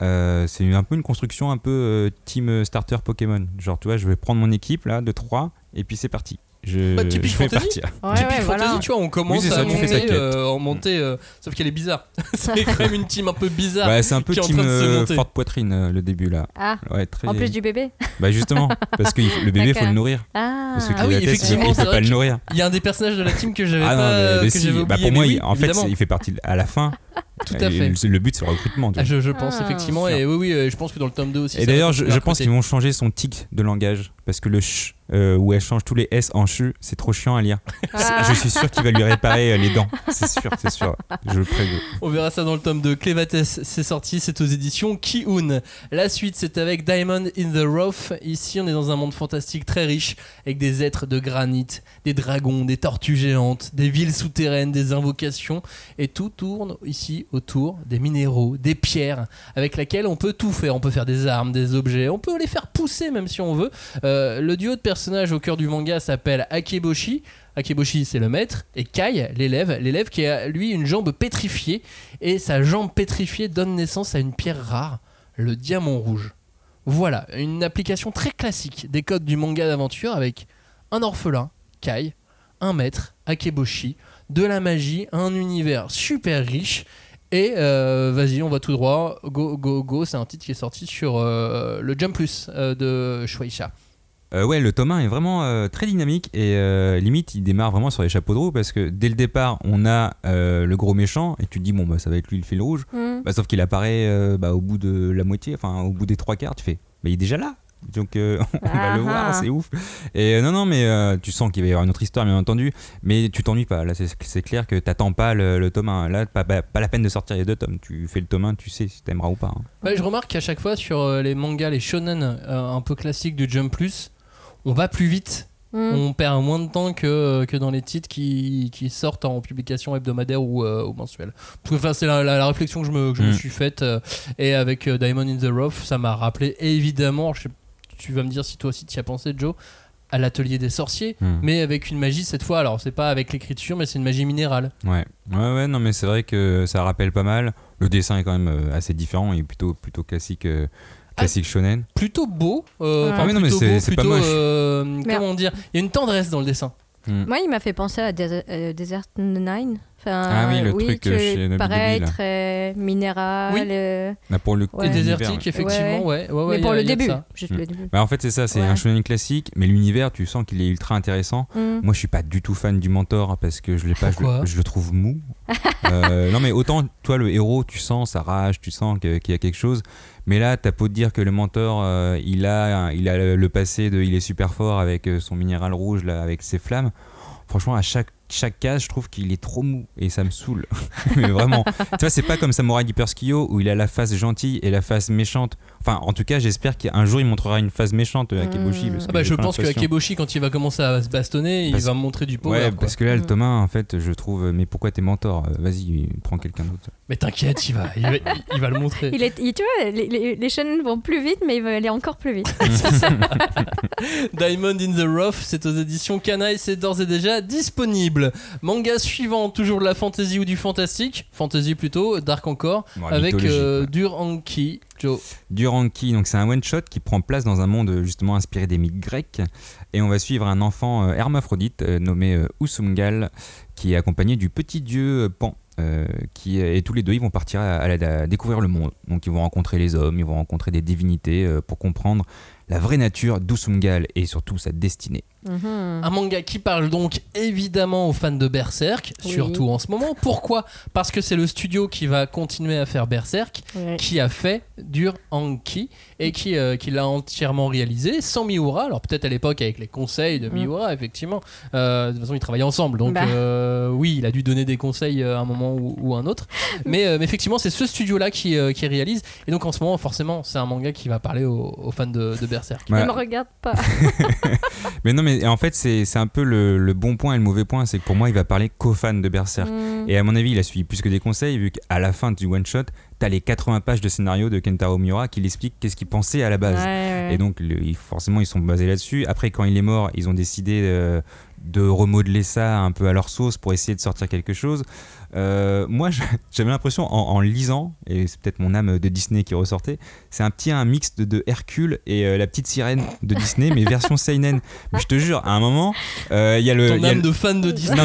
1, c'est un peu une construction un peu team starter Pokémon. Genre, tu vois, je vais prendre mon équipe là, de 3, et puis c'est parti. Je fais partir. Typique fantasy, tu vois, on commence à monter, sauf qu'elle est bizarre. C'est quand même une team un peu bizarre. Bah, c'est un peu team forte poitrine le début là. Ah. Ouais, en plus du bébé. Bah justement, parce que le bébé faut le nourrir. Ah. Parce que effectivement, il faut pas le nourrir. Il y a un des personnages de la team que j'avais pas. Bah pour moi, en fait, il fait partie à la fin. Tout à fait. Le but c'est le recrutement. Je pense effectivement, et oui, je pense que dans le tome 2 aussi. Et d'ailleurs, je pense qu'ils vont changer son tic de langage parce que le ch où elle change tous les S en CHU, c'est trop chiant à lire. Ah. Je suis sûr qu'il va lui réparer les dents. C'est sûr. Je le préviens. On verra ça dans le tome 2. Clevatess, c'est sorti, c'est aux éditions Kiun. La suite, c'est avec Diamond in the Rough. Ici, on est dans un monde fantastique très riche, avec des êtres de granit, des dragons, des tortues géantes, des villes souterraines, des invocations. Et tout tourne ici autour des minéraux, des pierres, avec laquelle on peut tout faire. On peut faire des armes, des objets, on peut les faire pousser même si on veut. Le duo de personnage au cœur du manga s'appelle Akeboshi. Akeboshi, c'est le maître, et Kai, l'élève. L'élève qui a, lui, une jambe pétrifiée. Et sa jambe pétrifiée donne naissance à une pierre rare, le diamant rouge. Voilà, une application très classique des codes du manga d'aventure avec un orphelin, Kai, un maître, Akeboshi, de la magie, un univers super riche. Et vas-y, on va tout droit, go, go, go. C'est un titre qui est sorti sur le Jump Plus de Shueisha. Ouais, le tome 1 est vraiment très dynamique et limite il démarre vraiment sur les chapeaux de roue parce que dès le départ on a le gros méchant et tu te dis bon bah ça va être lui le fil rouge, sauf qu'il apparaît au bout de la moitié, enfin au bout des 3/4, tu fais bah il est déjà là donc on va le voir, c'est ouf. Et non mais tu sens qu'il va y avoir une autre histoire bien entendu, mais tu t'ennuies pas là, c'est clair que t'attends pas le tome 1 là, pas la peine de sortir les deux tomes, tu fais le tome 1, tu sais si t'aimeras ou pas. Bah, je remarque qu'à chaque fois sur les mangas, les shonen un peu classiques du Jump Plus, on va plus vite, on perd moins de temps que dans les titres qui sortent en publication hebdomadaire ou mensuelle. Enfin, c'est la réflexion que je me suis faite. Et avec Diamond in the Rough, ça m'a rappelé évidemment, tu vas me dire si toi aussi tu y as pensé, Joe, à l'Atelier des sorciers, mais avec une magie cette fois. Alors, c'est pas avec l'écriture, mais c'est une magie minérale. Ouais, non, mais c'est vrai que ça rappelle pas mal. Le dessin est quand même assez différent et plutôt classique. Classique shonen. Plutôt beau. C'est pas moche. Comment dire ? Il y a une tendresse dans le dessin. Moi, il m'a fait penser à Desert Nine. Enfin, le truc chez Nabi pareil, très minéral. Oui. Pour le côté désertique, effectivement. Ouais, mais pour le début. En fait, c'est ça, c'est un shonen classique, mais l'univers, tu sens qu'il est ultra intéressant. Moi, je suis pas du tout fan du mentor parce que je l'ai pas. Je le trouve mou. Non, mais autant, toi, le héros, tu sens sa rage, tu sens qu'il y a quelque chose. Mais là, t'as beau te dire que le mentor, il a le passé de il est super fort avec son minéral rouge, là, avec ses flammes. Franchement, à chaque chaque case, je trouve qu'il est trop mou et ça me saoule. Mais vraiment. Tu vois, c'est pas comme Samurai Deeper Skyo où il a la face gentille et la face méchante. Enfin, en tout cas, j'espère qu'un jour il montrera une face méchante à Akeboshi. Je pense que Akeboshi, quand il va commencer à se bastonner, il va montrer du power. Ouais, quoi. Parce que là, le Thomas, en fait, je trouve. Mais pourquoi t'es mentor ? Vas-y, prends quelqu'un d'autre. Mais t'inquiète, il va le montrer. Tu vois, les shonen vont plus vite, mais il va aller encore plus vite. Diamond in the Rough, c'est aux éditions Kanaï, c'est d'ores et déjà disponible. Manga suivant, toujours de la fantasy ou du fantastique, fantasy plutôt, dark encore, bon, avec Duranki. Duranki, donc c'est un one-shot qui prend place dans un monde justement inspiré des mythes grecs, et on va suivre un enfant hermaphrodite nommé Usungal, qui est accompagné du petit dieu Pan, et tous les deux ils vont partir à découvrir le monde. Donc ils vont rencontrer les hommes, ils vont rencontrer des divinités pour comprendre la vraie nature d'Usungal et surtout sa destinée. Mmh. Un manga qui parle donc évidemment aux fans de Berserk, surtout en ce moment. Pourquoi ? Parce que c'est le studio qui va continuer à faire Berserk, qui a fait Duranki et qui l'a entièrement réalisé sans Miura. Alors peut-être à l'époque avec les conseils de Miura, effectivement. De toute façon, ils travaillaient ensemble, donc oui, il a dû donner des conseils à un moment ou à un autre. Mais effectivement, c'est ce studio-là qui réalise. Et donc en ce moment, forcément, c'est un manga qui va parler aux fans de Berserk. Voilà. Ne me regarde pas. Mais non, mais en fait c'est un peu le bon point et le mauvais point, c'est que pour moi il va parler qu'aux fans de Berserk. Et à mon avis il a suivi plus que des conseils, vu qu'à la fin du one shot t'as les 80 pages de scénario de Kentaro Miura qui l'explique qu'est-ce qu'il pensait à la base. Et donc forcément ils sont basés là-dessus. Après, quand il est mort, ils ont décidé de remodeler ça un peu à leur sauce pour essayer de sortir quelque chose. Moi j'avais l'impression en lisant, et c'est peut-être mon âme de Disney qui ressortait, c'est un mix de Hercule et la petite sirène de Disney, mais version seinen. Mais je te jure, à un moment il y a le... Ton âme de fan de Disney.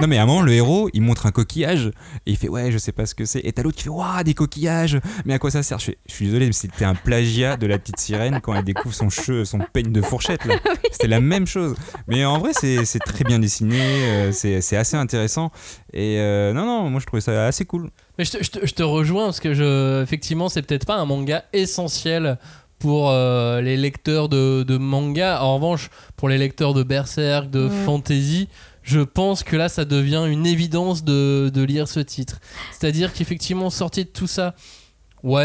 Non mais à un moment le héros il montre un coquillage et il fait je sais pas ce que c'est, et t'as l'autre qui fait waouh, des coquillages, mais à quoi ça sert? Je suis désolé, mais c'était un plagiat de la petite sirène quand elle découvre son peigne de fourchette là. C'était la même chose, mais en vrai c'est très bien dessiné, c'est assez intéressant. Et non, moi je trouvais ça assez cool. Mais je te rejoins, parce que effectivement c'est peut-être pas un manga essentiel pour les lecteurs de manga. En revanche, pour les lecteurs de Berserk, de fantasy, je pense que là ça devient une évidence de lire ce titre. C'est-à-dire qu'effectivement, sorti de tout ça,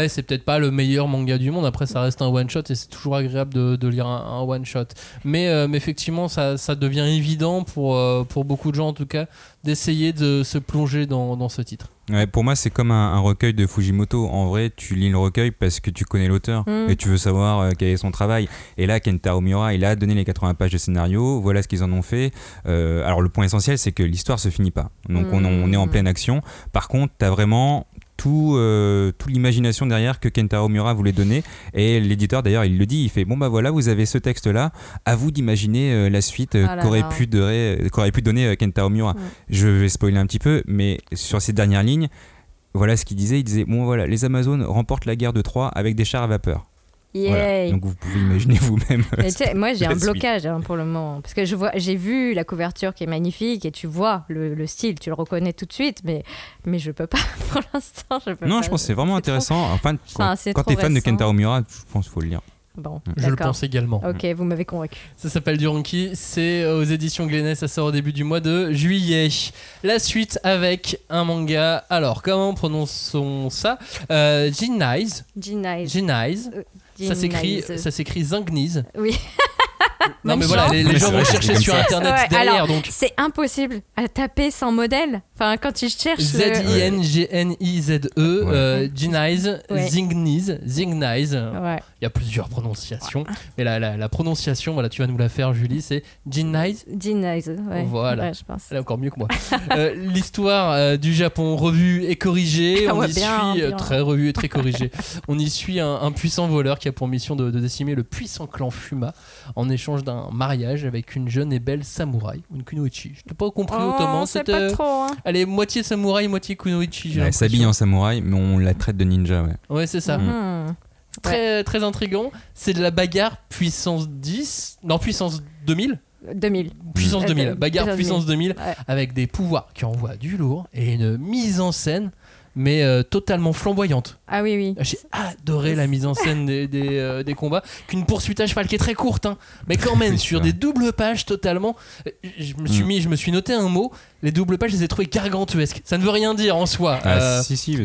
c'est peut-être pas le meilleur manga du monde. Après, ça reste un one-shot et c'est toujours agréable de lire un one-shot. Mais effectivement, ça devient évident pour beaucoup de gens, en tout cas, d'essayer de se plonger dans ce titre. Ouais, pour moi, c'est comme un recueil de Fujimoto. En vrai, tu lis le recueil parce que tu connais l'auteur et tu veux savoir quel est son travail. Et là, Kentaro Miura, il a donné les 80 pages de scénario. Voilà ce qu'ils en ont fait. Alors, le point essentiel, c'est que l'histoire se finit pas. Donc, on est en pleine action. Par contre, t'as vraiment... Toute l'imagination derrière que Kentaro Miura voulait donner, et l'éditeur d'ailleurs il le dit, il fait voilà, vous avez ce texte là, à vous d'imaginer la suite qu'aurait pu donner Kentaro Miura. Je vais spoiler un petit peu, mais sur ces dernières lignes, voilà ce qu'il disait. Il disait les Amazones remportent la guerre de Troie avec des chars à vapeur. Voilà. Donc vous pouvez imaginer vous-même. Moi j'ai un blocage pour le moment, parce que j'ai vu la couverture qui est magnifique et tu vois le style, tu le reconnais tout de suite, mais je peux pas pour l'instant. Je pense que c'est vraiment intéressant. Trop... Quand t'es fan de Kentaro Miura, je pense qu'il faut le lire. Bon, je le pense également. Ok, vous m'avez convaincu. Ça s'appelle Duranki, c'est aux éditions Glénat, ça sort au début du mois de juillet. La suite avec un manga. Alors, comment prononçons ça? Jinai-ze. Ça s'écrit Zingnise. Oui. Non, mais voilà, les gens vont chercher sur internet derrière. Alors, donc c'est impossible à taper sans modèle. Enfin, quand tu cherches Zingnize, Zingnise. Il y a plusieurs prononciations, mais la prononciation, voilà, tu vas nous la faire, Julie, c'est Jinai-ze. Voilà. Je pense. Elle est encore mieux que moi. L'histoire du Japon revue et corrigée. Très revue et très corrigée. On y suit un puissant voleur qui a pour mission de décimer le puissant clan Fuma en échange d'un mariage avec une jeune et belle samouraï, une kunoichi. Je n'ai pas compris autrement. C'était pas trop, elle est moitié samouraï, moitié kunoichi. Elle s'habille en samouraï, mais on la traite de ninja. Ouais, c'est ça. Très, très intriguant. C'est de la bagarre puissance 10. Non, puissance 2000. Puissance 2000. Bagarre puissance 2000. Avec des pouvoirs qui envoient du lourd et une mise en scène mais totalement flamboyante. Ah oui, oui. J'ai adoré la mise en scène des combats, qu'une poursuite à cheval qui est très courte, hein, mais quand même sur des doubles pages totalement. Je me suis noté un mot. Les doubles pages, je les ai trouvées gargantuesques. Ça ne veut rien dire en soi.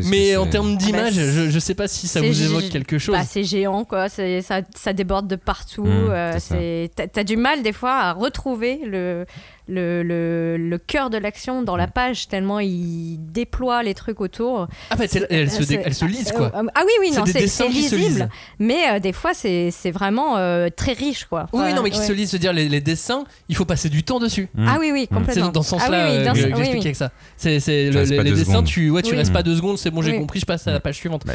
Mais en termes d'image, je ne sais pas si ça vous évoque quelque chose. Bah, c'est géant, quoi. Ça déborde de partout. T'as du mal, des fois, à retrouver le cœur de l'action dans la page, tellement il déploie les trucs autour. Ah, bah, elle se lise, quoi. Ah oui, oui, non, c'est lisible. Mais des fois, c'est vraiment très riche, quoi. Enfin, oui, non, mais qui se lise, c'est-à-dire les dessins, il faut passer du temps dessus. Ah oui, oui, complètement. C'est dans ce sens-là. Ah oui, j'expliquais avec ça. Les dessins, tu restes pas 2 secondes, c'est bon, j'ai compris, je passe à la page suivante. Bah,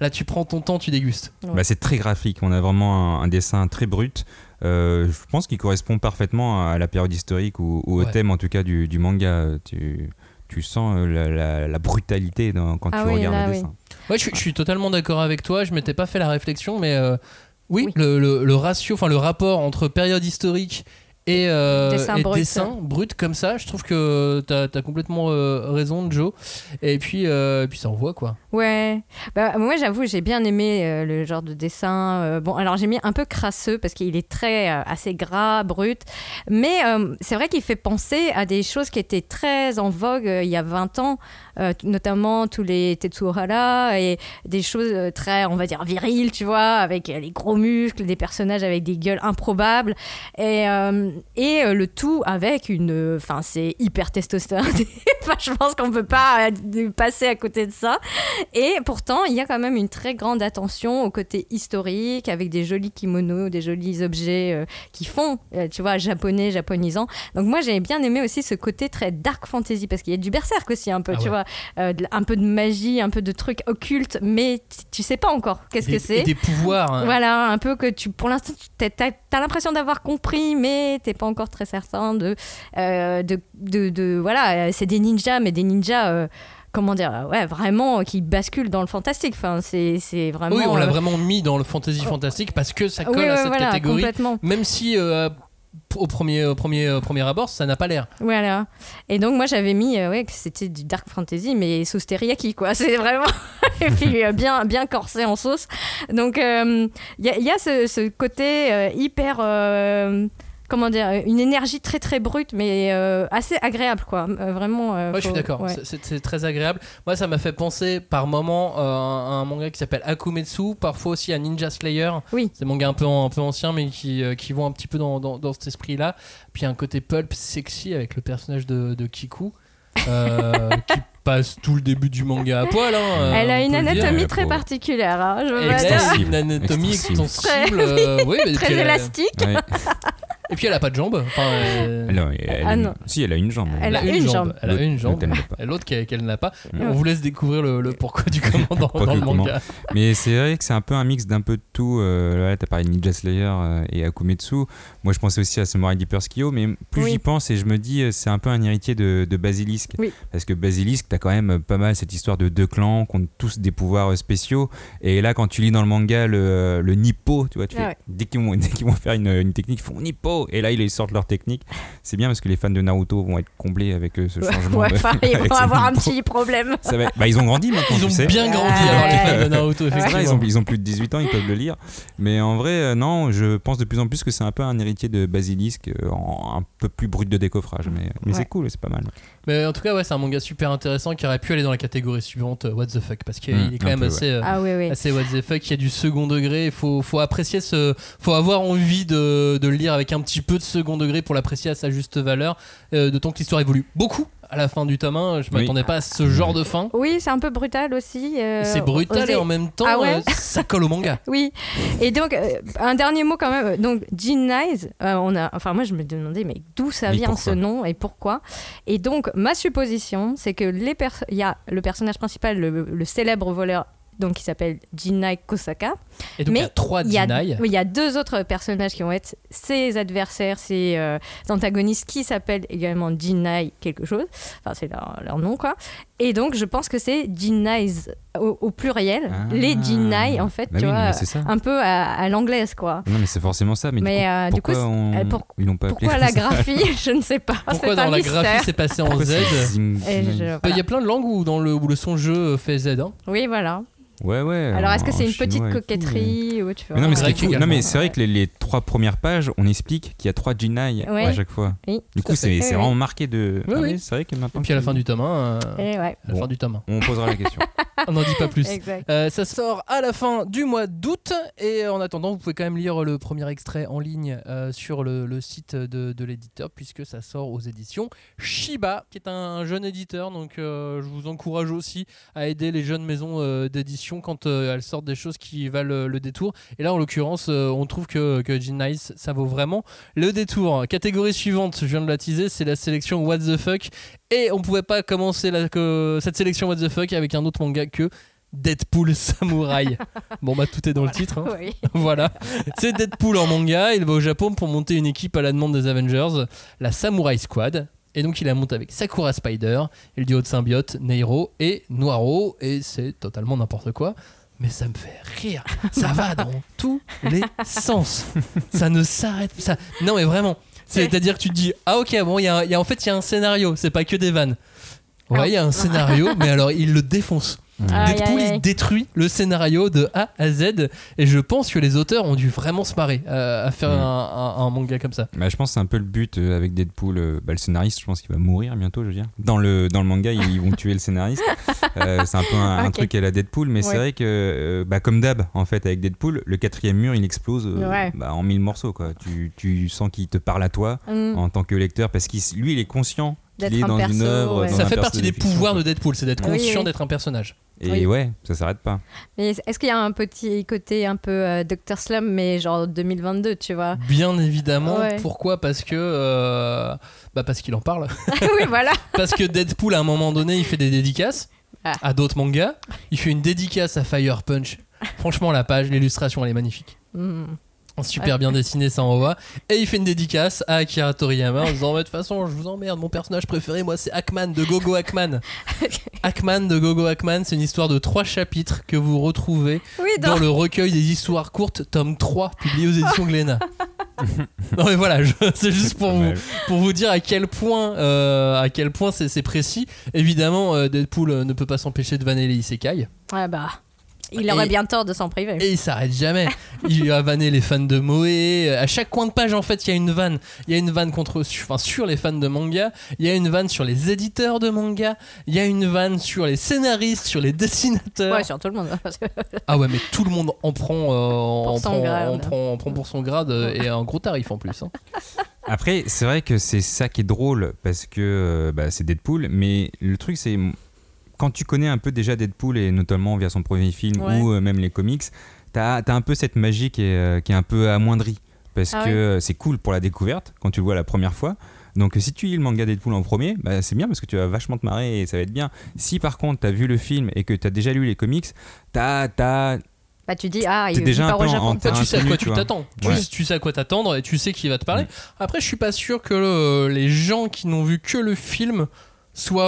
là tu prends ton temps, tu dégustes. Ouais. Bah, c'est très graphique, on a vraiment un dessin très brut. Je pense qu'il correspond parfaitement à la période historique ou au thème en tout cas du manga. Tu sens la brutalité quand tu regardes le dessin. Ouais, je suis totalement d'accord avec toi, je m'étais pas fait la réflexion, mais le ratio, enfin le rapport entre période historique et dessin brut comme ça, je trouve que t'as complètement raison, Joe, et puis ça envoie, quoi. Ouais, bah, moi j'avoue, j'ai bien aimé le genre de dessin, bon alors j'ai mis un peu crasseux parce qu'il est très assez gras, brut, mais c'est vrai qu'il fait penser à des choses qui étaient très en vogue il y a 20 ans, notamment tous les Tetsuhara et des choses très, on va dire, viriles, tu vois, avec les gros muscles, des personnages avec des gueules improbables, et le tout avec une... Enfin, c'est hyper testostérone. Enfin, je pense qu'on ne peut pas passer à côté de ça. Et pourtant, il y a quand même une très grande attention au côté historique, avec des jolis kimonos, des jolis objets qui font, tu vois, japonais, japonisant. Donc moi, j'ai bien aimé aussi ce côté très dark fantasy, parce qu'il y a du berserk aussi, un peu, vois. Un peu de magie, un peu de trucs occultes, mais tu ne sais pas encore qu'est-ce que c'est. Et des pouvoirs. Hein. Voilà, un peu que tu... Pour l'instant, tu as l'impression d'avoir compris, mais t'es pas encore très certain de voilà, c'est des ninjas, mais des ninjas comment dire, ouais, vraiment qui basculent dans le fantastique, enfin c'est vraiment, oui, on l'a vraiment mis dans le fantasy fantastique parce que ça colle à cette catégorie, même si au premier abord ça n'a pas l'air. Voilà, et donc moi j'avais mis que c'était du dark fantasy mais sauce teriyaki, quoi, c'est vraiment et puis bien corsé en sauce, donc il y a ce côté hyper comment dire, une énergie très très brute mais assez agréable, quoi, vraiment. Ouais, je suis d'accord, ouais. c'est très agréable. Moi ça m'a fait penser par moments à un manga qui s'appelle Akumetsu, parfois aussi à Ninja Slayer. Oui. C'est un manga un peu ancien mais qui vont un petit peu dans cet esprit là. Puis un côté pulp sexy avec le personnage de Kiku qui passe tout le début du manga à poil, hein. Elle a une anatomie très particulière, hein, une anatomie extensible, très élastique. Ouais. Et puis elle a pas de jambes. Enfin, non. Si, elle a une jambe. Elle a une jambe. Et l'autre qu'elle n'a pas. Ouais. On vous laisse découvrir le pourquoi du comment dans le manga. Mais c'est vrai que c'est un peu un mix d'un peu de tout. Là, t'as parlé de Ninja Slayer et Akumetsu. Moi, je pensais aussi à Samurai Deeper Skio, mais plus j'y pense et je me dis, c'est un peu un héritier de Basilisk. Oui. Parce que Basilisk, t'as quand même pas mal cette histoire de deux clans qui ont tous des pouvoirs spéciaux. Et là, quand tu lis dans le manga le Nippo, tu vois, fais, dès qu'ils vont faire une technique, ils font Nippo. Et là, ils sortent leur technique. C'est bien parce que les fans de Naruto vont être comblés avec ce changement. Ouais, ils vont avoir un petit problème. Ça va être... Bah, ils ont grandi maintenant. Ils ont bien grandi. Alors, les fans de Naruto, effectivement. Ouais. Ils ont plus de 18 ans, ils peuvent le lire. Mais en vrai, non, je pense de plus en plus que c'est un peu un héritier de Basilisk, un peu plus brut de décoffrage. Mais c'est cool, c'est pas mal. Mais en tout cas, c'est un manga super intéressant qui aurait pu aller dans la catégorie suivante, What the fuck, parce qu'il est quand même assez What the fuck. Il y a du second degré. Faut apprécier faut avoir envie de le lire avec un petit peu de second degré pour l'apprécier à sa juste valeur, d'autant que l'histoire évolue beaucoup à la fin du tome 1. Je m'attendais pas à ce genre de fin. Oui, c'est un peu brutal aussi. C'est brutal et en même temps, ça colle au manga. Oui. Et donc, un dernier mot quand même. Donc, Jinai-ze, moi, je me demandais, mais d'où vient ce nom et pourquoi. Et donc, ma supposition, c'est que il y a le personnage principal, le célèbre voleur, donc qui s'appelle Jinai Kosaka. Et donc, mais il y a 3 Jinai. Il y a 2 autres personnages qui vont être ses adversaires, ses antagonistes, qui s'appellent également Jinai quelque chose. Enfin, c'est leur nom, quoi. Et donc, je pense que c'est Jinai-ze au pluriel, les Jinai, en fait, bah tu vois, un peu à l'anglaise, quoi. Non, mais c'est forcément ça, mais du coup, ils l'ont pas appelé. Pourquoi la graphie, je ne sais pas. Pourquoi c'est dans la graphie, c'est passé en Z? Il y a plein de langues où le son-jeu fait Z, hein. Oui, voilà. Ouais. Alors, est-ce que c'est une petite coquetterie ou tu vois, mais non, mais c'est vrai, que les trois premières pages, on explique qu'il y a trois Jinai à chaque fois. Oui. Du coup, c'est vraiment marqué de. Oui. C'est vrai que maintenant. Et puis à la fin du tome 1. À la fin du tome 1. On posera la question. On n'en dit pas plus. Ça sort à la fin du mois d'août. Et en attendant, vous pouvez quand même lire le premier extrait en ligne sur le site de l'éditeur, puisque ça sort aux éditions Shiba, qui est un jeune éditeur. Donc, je vous encourage aussi à aider les jeunes maisons d'édition quand elles sortent des choses qui valent le détour. Et là, en l'occurrence, on trouve que Jinai-ze, ça vaut vraiment le détour. Catégorie suivante, je viens de la teaser, c'est la sélection What the Fuck. Et on pouvait pas commencer cette sélection What the Fuck avec un autre manga que Deadpool Samurai. Bon bah tout est dans le titre, hein. Oui. Voilà. C'est Deadpool en manga, il va au Japon pour monter une équipe à la demande des Avengers, la Samurai Squad. Et donc il la monte avec Sakura Spider, et le duo de symbiote Neiro et Noiro, et c'est totalement n'importe quoi, mais ça me fait rire. Ça va dans tous les sens. Ça ne s'arrête pas. Non mais vraiment. C'est-à-dire que tu te dis ah ok bon en fait il y a un scénario, c'est pas que des vannes. Ouais il y a un scénario, mais alors il le défonce. Deadpool il détruit le scénario de A à Z, et je pense que les auteurs ont dû vraiment se marrer à faire un manga comme ça. Bah, je pense que c'est un peu le but avec Deadpool. Bah, le scénariste, je pense qu'il va mourir bientôt, je veux dire. Dans le manga, ils vont tuer le scénariste. C'est un peu un truc à la Deadpool, mais c'est vrai que comme d'hab en fait avec Deadpool, le quatrième mur il explose en 1000 morceaux quoi. Tu sens qu'il te parle à toi en tant que lecteur, parce qu'il lui il est conscient qu'il est dans une œuvre. Ça fait partie des pouvoirs de Deadpool, c'est d'être conscient d'être un personnage. Et ça s'arrête pas. Mais est-ce qu'il y a un petit côté un peu Dr. Slum, mais genre 2022, tu vois? Bien évidemment. Ouais. Pourquoi? Parce que parce qu'il en parle. Oui, voilà. Parce que Deadpool, à un moment donné, il fait des dédicaces à d'autres mangas. Il fait une dédicace à Fire Punch. Franchement, la page, l'illustration, elle est magnifique. Super bien dessiné, ça envoie. Et il fait une dédicace à Akira Toriyama en disant de toute façon je vous emmerde, mon personnage préféré moi c'est Hackman de Gogo Hackman. Hackman de Gogo Hackman, c'est une histoire de 3 chapitres que vous retrouvez dans le recueil des histoires courtes tome 3 publié aux éditions Glénat. Non mais voilà, c'est juste pour vous dire à quel point c'est précis. Évidemment Deadpool ne peut pas s'empêcher de vanner les isekai. Ah bah il aurait bien tort de s'en priver. Et il s'arrête jamais. Il a vanné les fans de Moe. À chaque coin de page, en fait, il y a une vanne. Il y a une vanne sur les fans de manga. Il y a une vanne sur les éditeurs de manga. Il y a une vanne sur les scénaristes, sur les dessinateurs. Ouais, sur tout le monde. Ah ouais, mais tout le monde en prend pour son grade et un gros tarif en plus. Hein. Après, c'est vrai que c'est ça qui est drôle parce que c'est Deadpool. Mais le truc, c'est... Quand tu connais un peu déjà Deadpool, et notamment via son premier film ou même les comics, t'as un peu cette magie qui est un peu amoindrie. Parce que c'est cool pour la découverte, quand tu le vois la première fois. Donc si tu lis le manga Deadpool en premier, c'est bien parce que tu vas vachement te marrer et ça va être bien. Si par contre t'as vu le film et que t'as déjà lu les comics, tu dis déjà un peu en terrain, tu sais à quoi tu t'attends. Tu sais à quoi t'attendre et tu sais qui va te parler. Après je suis pas sûr que les gens qui n'ont vu que le film soit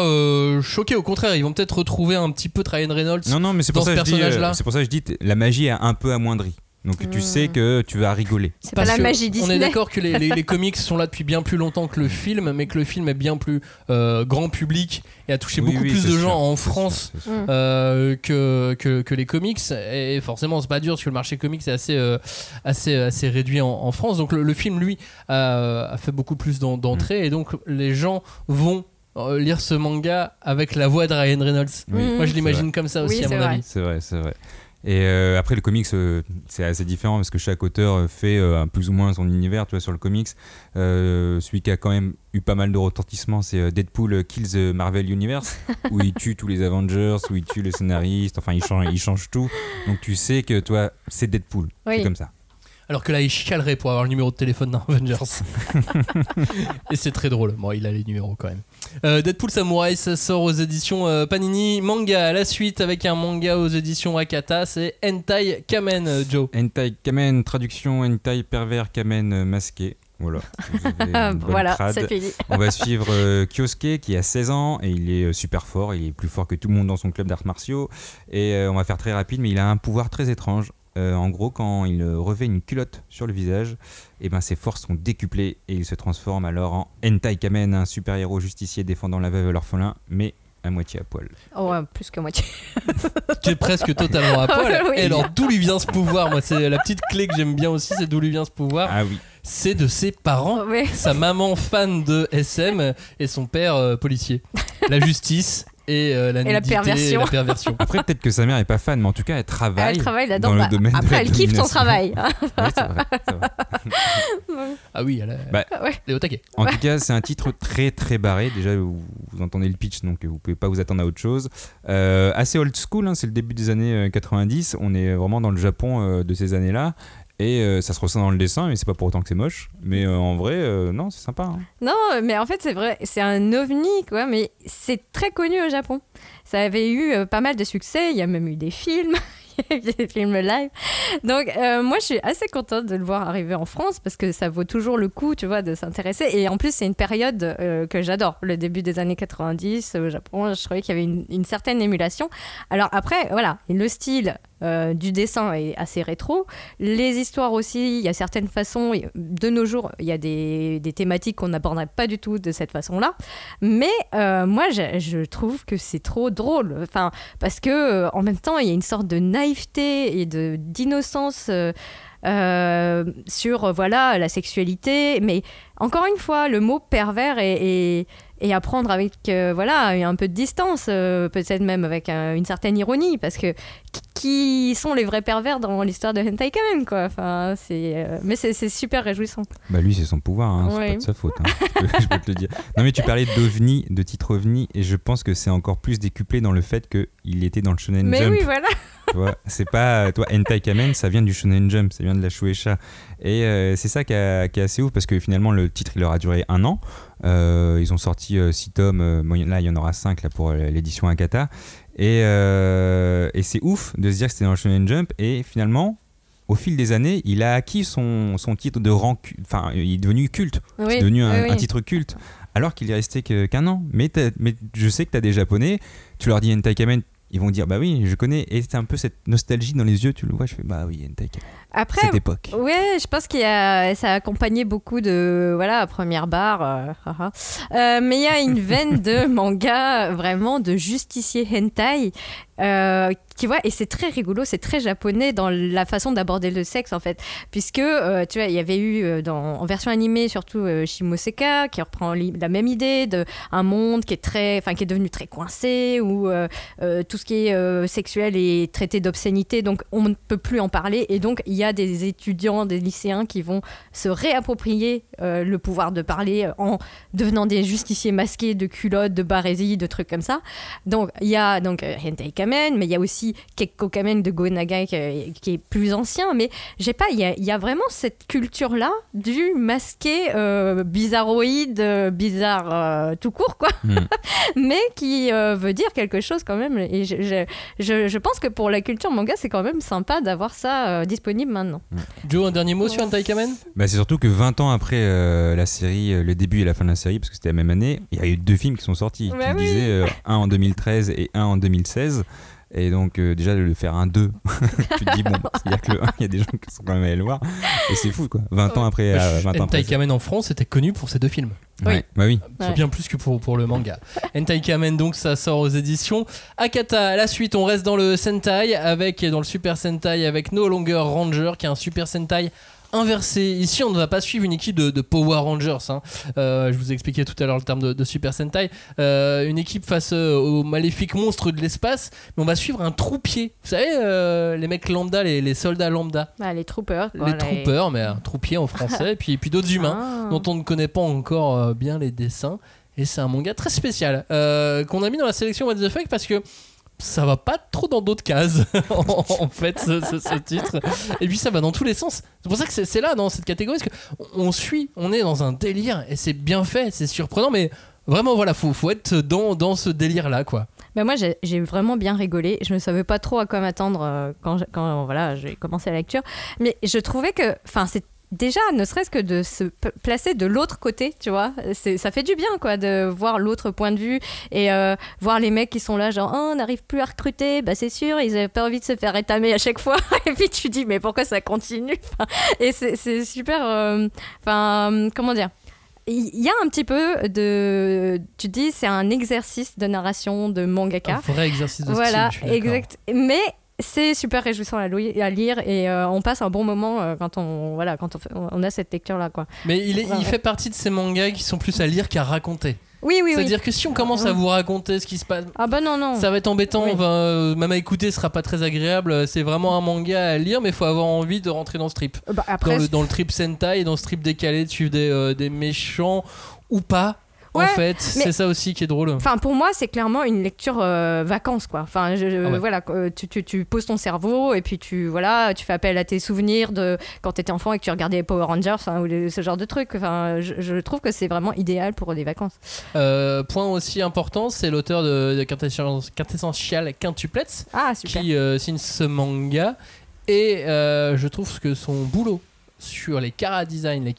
choqué, au contraire, ils vont peut-être retrouver un petit peu Ryan Reynolds mais c'est dans ce personnage-là. C'est pour ça que je dis la magie est un peu amoindrie. Donc tu sais que tu vas rigoler. C'est parce pas la magie Disney. On est d'accord que les comics sont là depuis bien plus longtemps que le film, mais que le film est bien plus grand public et a touché beaucoup plus de gens en France que les comics. Et forcément, c'est pas dur parce que le marché comics est assez réduit en France. Donc le film, lui, a fait beaucoup plus d'entrées et donc les gens vont lire ce manga avec la voix de Ryan Reynolds. Moi je l'imagine comme ça aussi à mon avis. C'est vrai. Et après le comics c'est assez différent parce que chaque auteur fait plus ou moins son univers, tu vois, sur le comics. Celui qui a quand même eu pas mal de retentissement, c'est Deadpool Kills the Marvel Universe, où il tue tous les Avengers, où il tue le scénariste, enfin il change tout. Donc tu sais que toi c'est Deadpool, c'est comme ça. Alors que là, il chialerait pour avoir le numéro de téléphone d'un Avengers. Et c'est très drôle. Bon, il a les numéros quand même. Deadpool Samurai, ça sort aux éditions Panini. Manga, à la suite avec un manga aux éditions Akata, c'est Hentai Kamen, Joe. Hentai Kamen, traduction Hentai pervers Kamen masqué. Voilà, voilà, c'est fini. On va suivre Kyosuke qui a 16 ans et il est super fort, il est plus fort que tout le monde dans son club d'arts martiaux. Et on va faire très rapide, mais il a un pouvoir très étrange. En gros, quand il revêt une culotte sur le visage, et ben ses forces sont décuplées et il se transforme alors en Hentai Kamen, un super-héros justicier défendant la veuve et l'orphelin, mais à moitié à poil. Oh, plus que moitié. Tu es presque totalement à poil. Oui. Et alors, d'où lui vient ce pouvoir ? Moi, c'est la petite clé que j'aime bien aussi, c'est d'où lui vient ce pouvoir. Ah oui. C'est de ses parents. Oui. Sa maman fan de SM et son père policier. La justice et nudité, la perversion. Et la perversion. Après, peut-être que sa mère n'est pas fan, mais en tout cas, elle travaille. Elle travaille là-dedans. Dans le domaine après, elle kiffe son travail. Oui, c'est vrai. C'est vrai. Ah oui, elle est au taquet. En tout cas, c'est un titre très très barré. Déjà, vous entendez le pitch, donc vous pouvez pas vous attendre à autre chose. Assez old school, hein, c'est le début des années 90. On est vraiment dans le Japon de ces années-là. Et ça se ressent dans le dessin, mais c'est pas pour autant que c'est moche. Mais en vrai, non, c'est sympa. Hein. Non, mais en fait, c'est vrai, c'est un ovni, quoi. Mais c'est très connu au Japon. Ça avait eu pas mal de succès. Il y a même eu des films, des films live. Donc, moi, je suis assez contente de le voir arriver en France parce que ça vaut toujours le coup, tu vois, de s'intéresser. Et en plus, c'est une période que j'adore. Le début des années 90 au Japon, je trouvais qu'il y avait une certaine émulation. Alors après, voilà, le style du dessin est assez rétro. Les histoires aussi, il y a certaines façons. De nos jours, il y a des thématiques qu'on n'aborderait pas du tout de cette façon-là. Mais moi, je trouve que c'est trop drôle. Enfin, parce que en même temps, il y a une sorte de naïveté et d'innocence sur voilà la sexualité. Mais encore une fois, le mot pervers et à prendre avec voilà, un peu de distance, peut-être même avec une certaine ironie, parce que qui sont les vrais pervers dans l'histoire de Hentai Kamen, quoi. Enfin, mais c'est super réjouissant. Bah lui, c'est son pouvoir, hein. C'est pas de sa faute, hein. Je peux te le dire. Non mais tu parlais d'OVNI, de titre OVNI, et je pense que c'est encore plus décuplé dans le fait qu'il était dans le Shonen Jump. Mais oui, voilà. Tu vois, c'est pas... Toi, Hentai Kamen, ça vient du Shonen Jump, ça vient de la Shueisha. Et c'est ça qui est assez ouf, parce que finalement, le titre, il leur a duré 1 an. Ils ont sorti 6 tomes, là il y en aura 5 là, pour l'édition Akata, et c'est ouf de se dire que c'était dans le Shonen Jump, et finalement au fil des années il a acquis son titre de rang, enfin il est devenu culte, oui, c'est devenu un titre culte alors qu'il est resté qu'un an, mais je sais que t'as des japonais, tu leur dis Hentai Kamen, ils vont dire bah oui je connais, et c'est un peu cette nostalgie dans les yeux, tu le vois, je fais bah oui Hentai Kamen. Après, cette époque. Ouais, je pense ça a accompagné beaucoup de voilà première barre, mais il y a une veine de manga vraiment de justicier hentai qui voit, et c'est très rigolo, c'est très japonais dans la façon d'aborder le sexe en fait, puisque tu vois il y avait eu en version animée surtout Shimoseka qui reprend la même idée de un monde qui est très, enfin qui est devenu très coincé où tout ce qui est sexuel est traité d'obscénité, donc on ne peut plus en parler, et donc il y a des étudiants, des lycéens qui vont se réapproprier le pouvoir de parler en devenant des justiciers masqués de culottes, de barésies, de trucs comme ça. Donc il y a donc Hentai Kamen, mais il y a aussi Kekko Kamen de Go Nagai qui est plus ancien, mais j'ai pas, il y a vraiment cette culture là du masqué bizarroïde, bizarre tout court quoi, mais qui veut dire quelque chose quand même, et je pense que pour la culture manga c'est quand même sympa d'avoir ça disponible maintenant. Joe, un dernier mot sur Hentai Kamen ? Bah, c'est surtout que 20 ans après la série, le début et la fin de la série, parce que c'était la même année, il y a eu 2 films qui sont sortis. Bah tu disais un en 2013 et un en 2016. Et donc déjà de le faire un 2, tu te dis bon, il n'y a que le 1, il y a des gens qui sont quand même allés le voir. Et c'est fou quoi, 20 ans après. Hentai Kamen en France était connu pour ces 2 films. Oui. Bah oui. C'est bien plus que pour le manga. Hentai Kamen donc ça sort aux éditions Akata. À la suite, on reste dans le Sentai dans le Super Sentai avec No Longer Ranger qui est un Super Sentai inversé. Ici, on ne va pas suivre une équipe de Power Rangers. Hein. Je vous ai expliqué tout à l'heure le terme de Super Sentai. Une équipe face aux maléfiques monstres de l'espace. Mais on va suivre un troupier. Vous savez, les mecs lambda, les soldats lambda. Ah, les troopers. Quoi, les troopers, mais un troupier en français. et puis d'autres humains dont on ne connaît pas encore bien les dessins. Et c'est un manga très spécial qu'on a mis dans la sélection What the Fuck parce que ça va pas trop dans d'autres cases en fait ce titre, et puis ça va dans tous les sens, c'est pour ça que c'est là dans cette catégorie parce que on est dans un délire et c'est bien fait, c'est surprenant, mais vraiment voilà, faut être dans ce délire là quoi. Ben moi j'ai vraiment bien rigolé, je ne savais pas trop à quoi m'attendre quand voilà, j'ai commencé la lecture, mais je trouvais que enfin c'est déjà, ne serait-ce que de se placer de l'autre côté, tu vois, ça fait du bien, quoi, de voir l'autre point de vue et voir les mecs qui sont là, genre, oh, on n'arrive plus à recruter, bah c'est sûr, ils n'avaient pas envie de se faire étamer à chaque fois. Et puis tu dis, mais pourquoi ça continue? Et c'est super, enfin, comment dire? Il y a un petit peu de... Tu dis, c'est un exercice de narration de mangaka. Un vrai exercice de style, je suis exact. Mais... c'est super réjouissant à lire et on passe un bon moment quand on a cette lecture là, quoi. Mais il fait partie de ces mangas qui sont plus à lire qu'à raconter. Oui. C'est-à-dire que si on commence à vous raconter ce qui se passe, ça va être embêtant. Oui. Même à écouter, ce sera pas très agréable. C'est vraiment un manga à lire, mais faut avoir envie de rentrer dans ce trip. Bah, après, dans le trip Sentai, dans ce trip décalé, de suivre des méchants ou pas. Ouais, en fait, c'est ça aussi qui est drôle. Enfin, pour moi, c'est clairement une lecture vacances, quoi. Enfin, voilà, tu poses ton cerveau et puis tu fais appel à tes souvenirs de quand t'étais enfant et que tu regardais les Power Rangers, hein, ou ce genre de trucs. Enfin, je trouve que c'est vraiment idéal pour des vacances. Point aussi important, c'est l'auteur de Quintessential Quintuplets qui signe ce manga et je trouve que son boulot sur les chara-design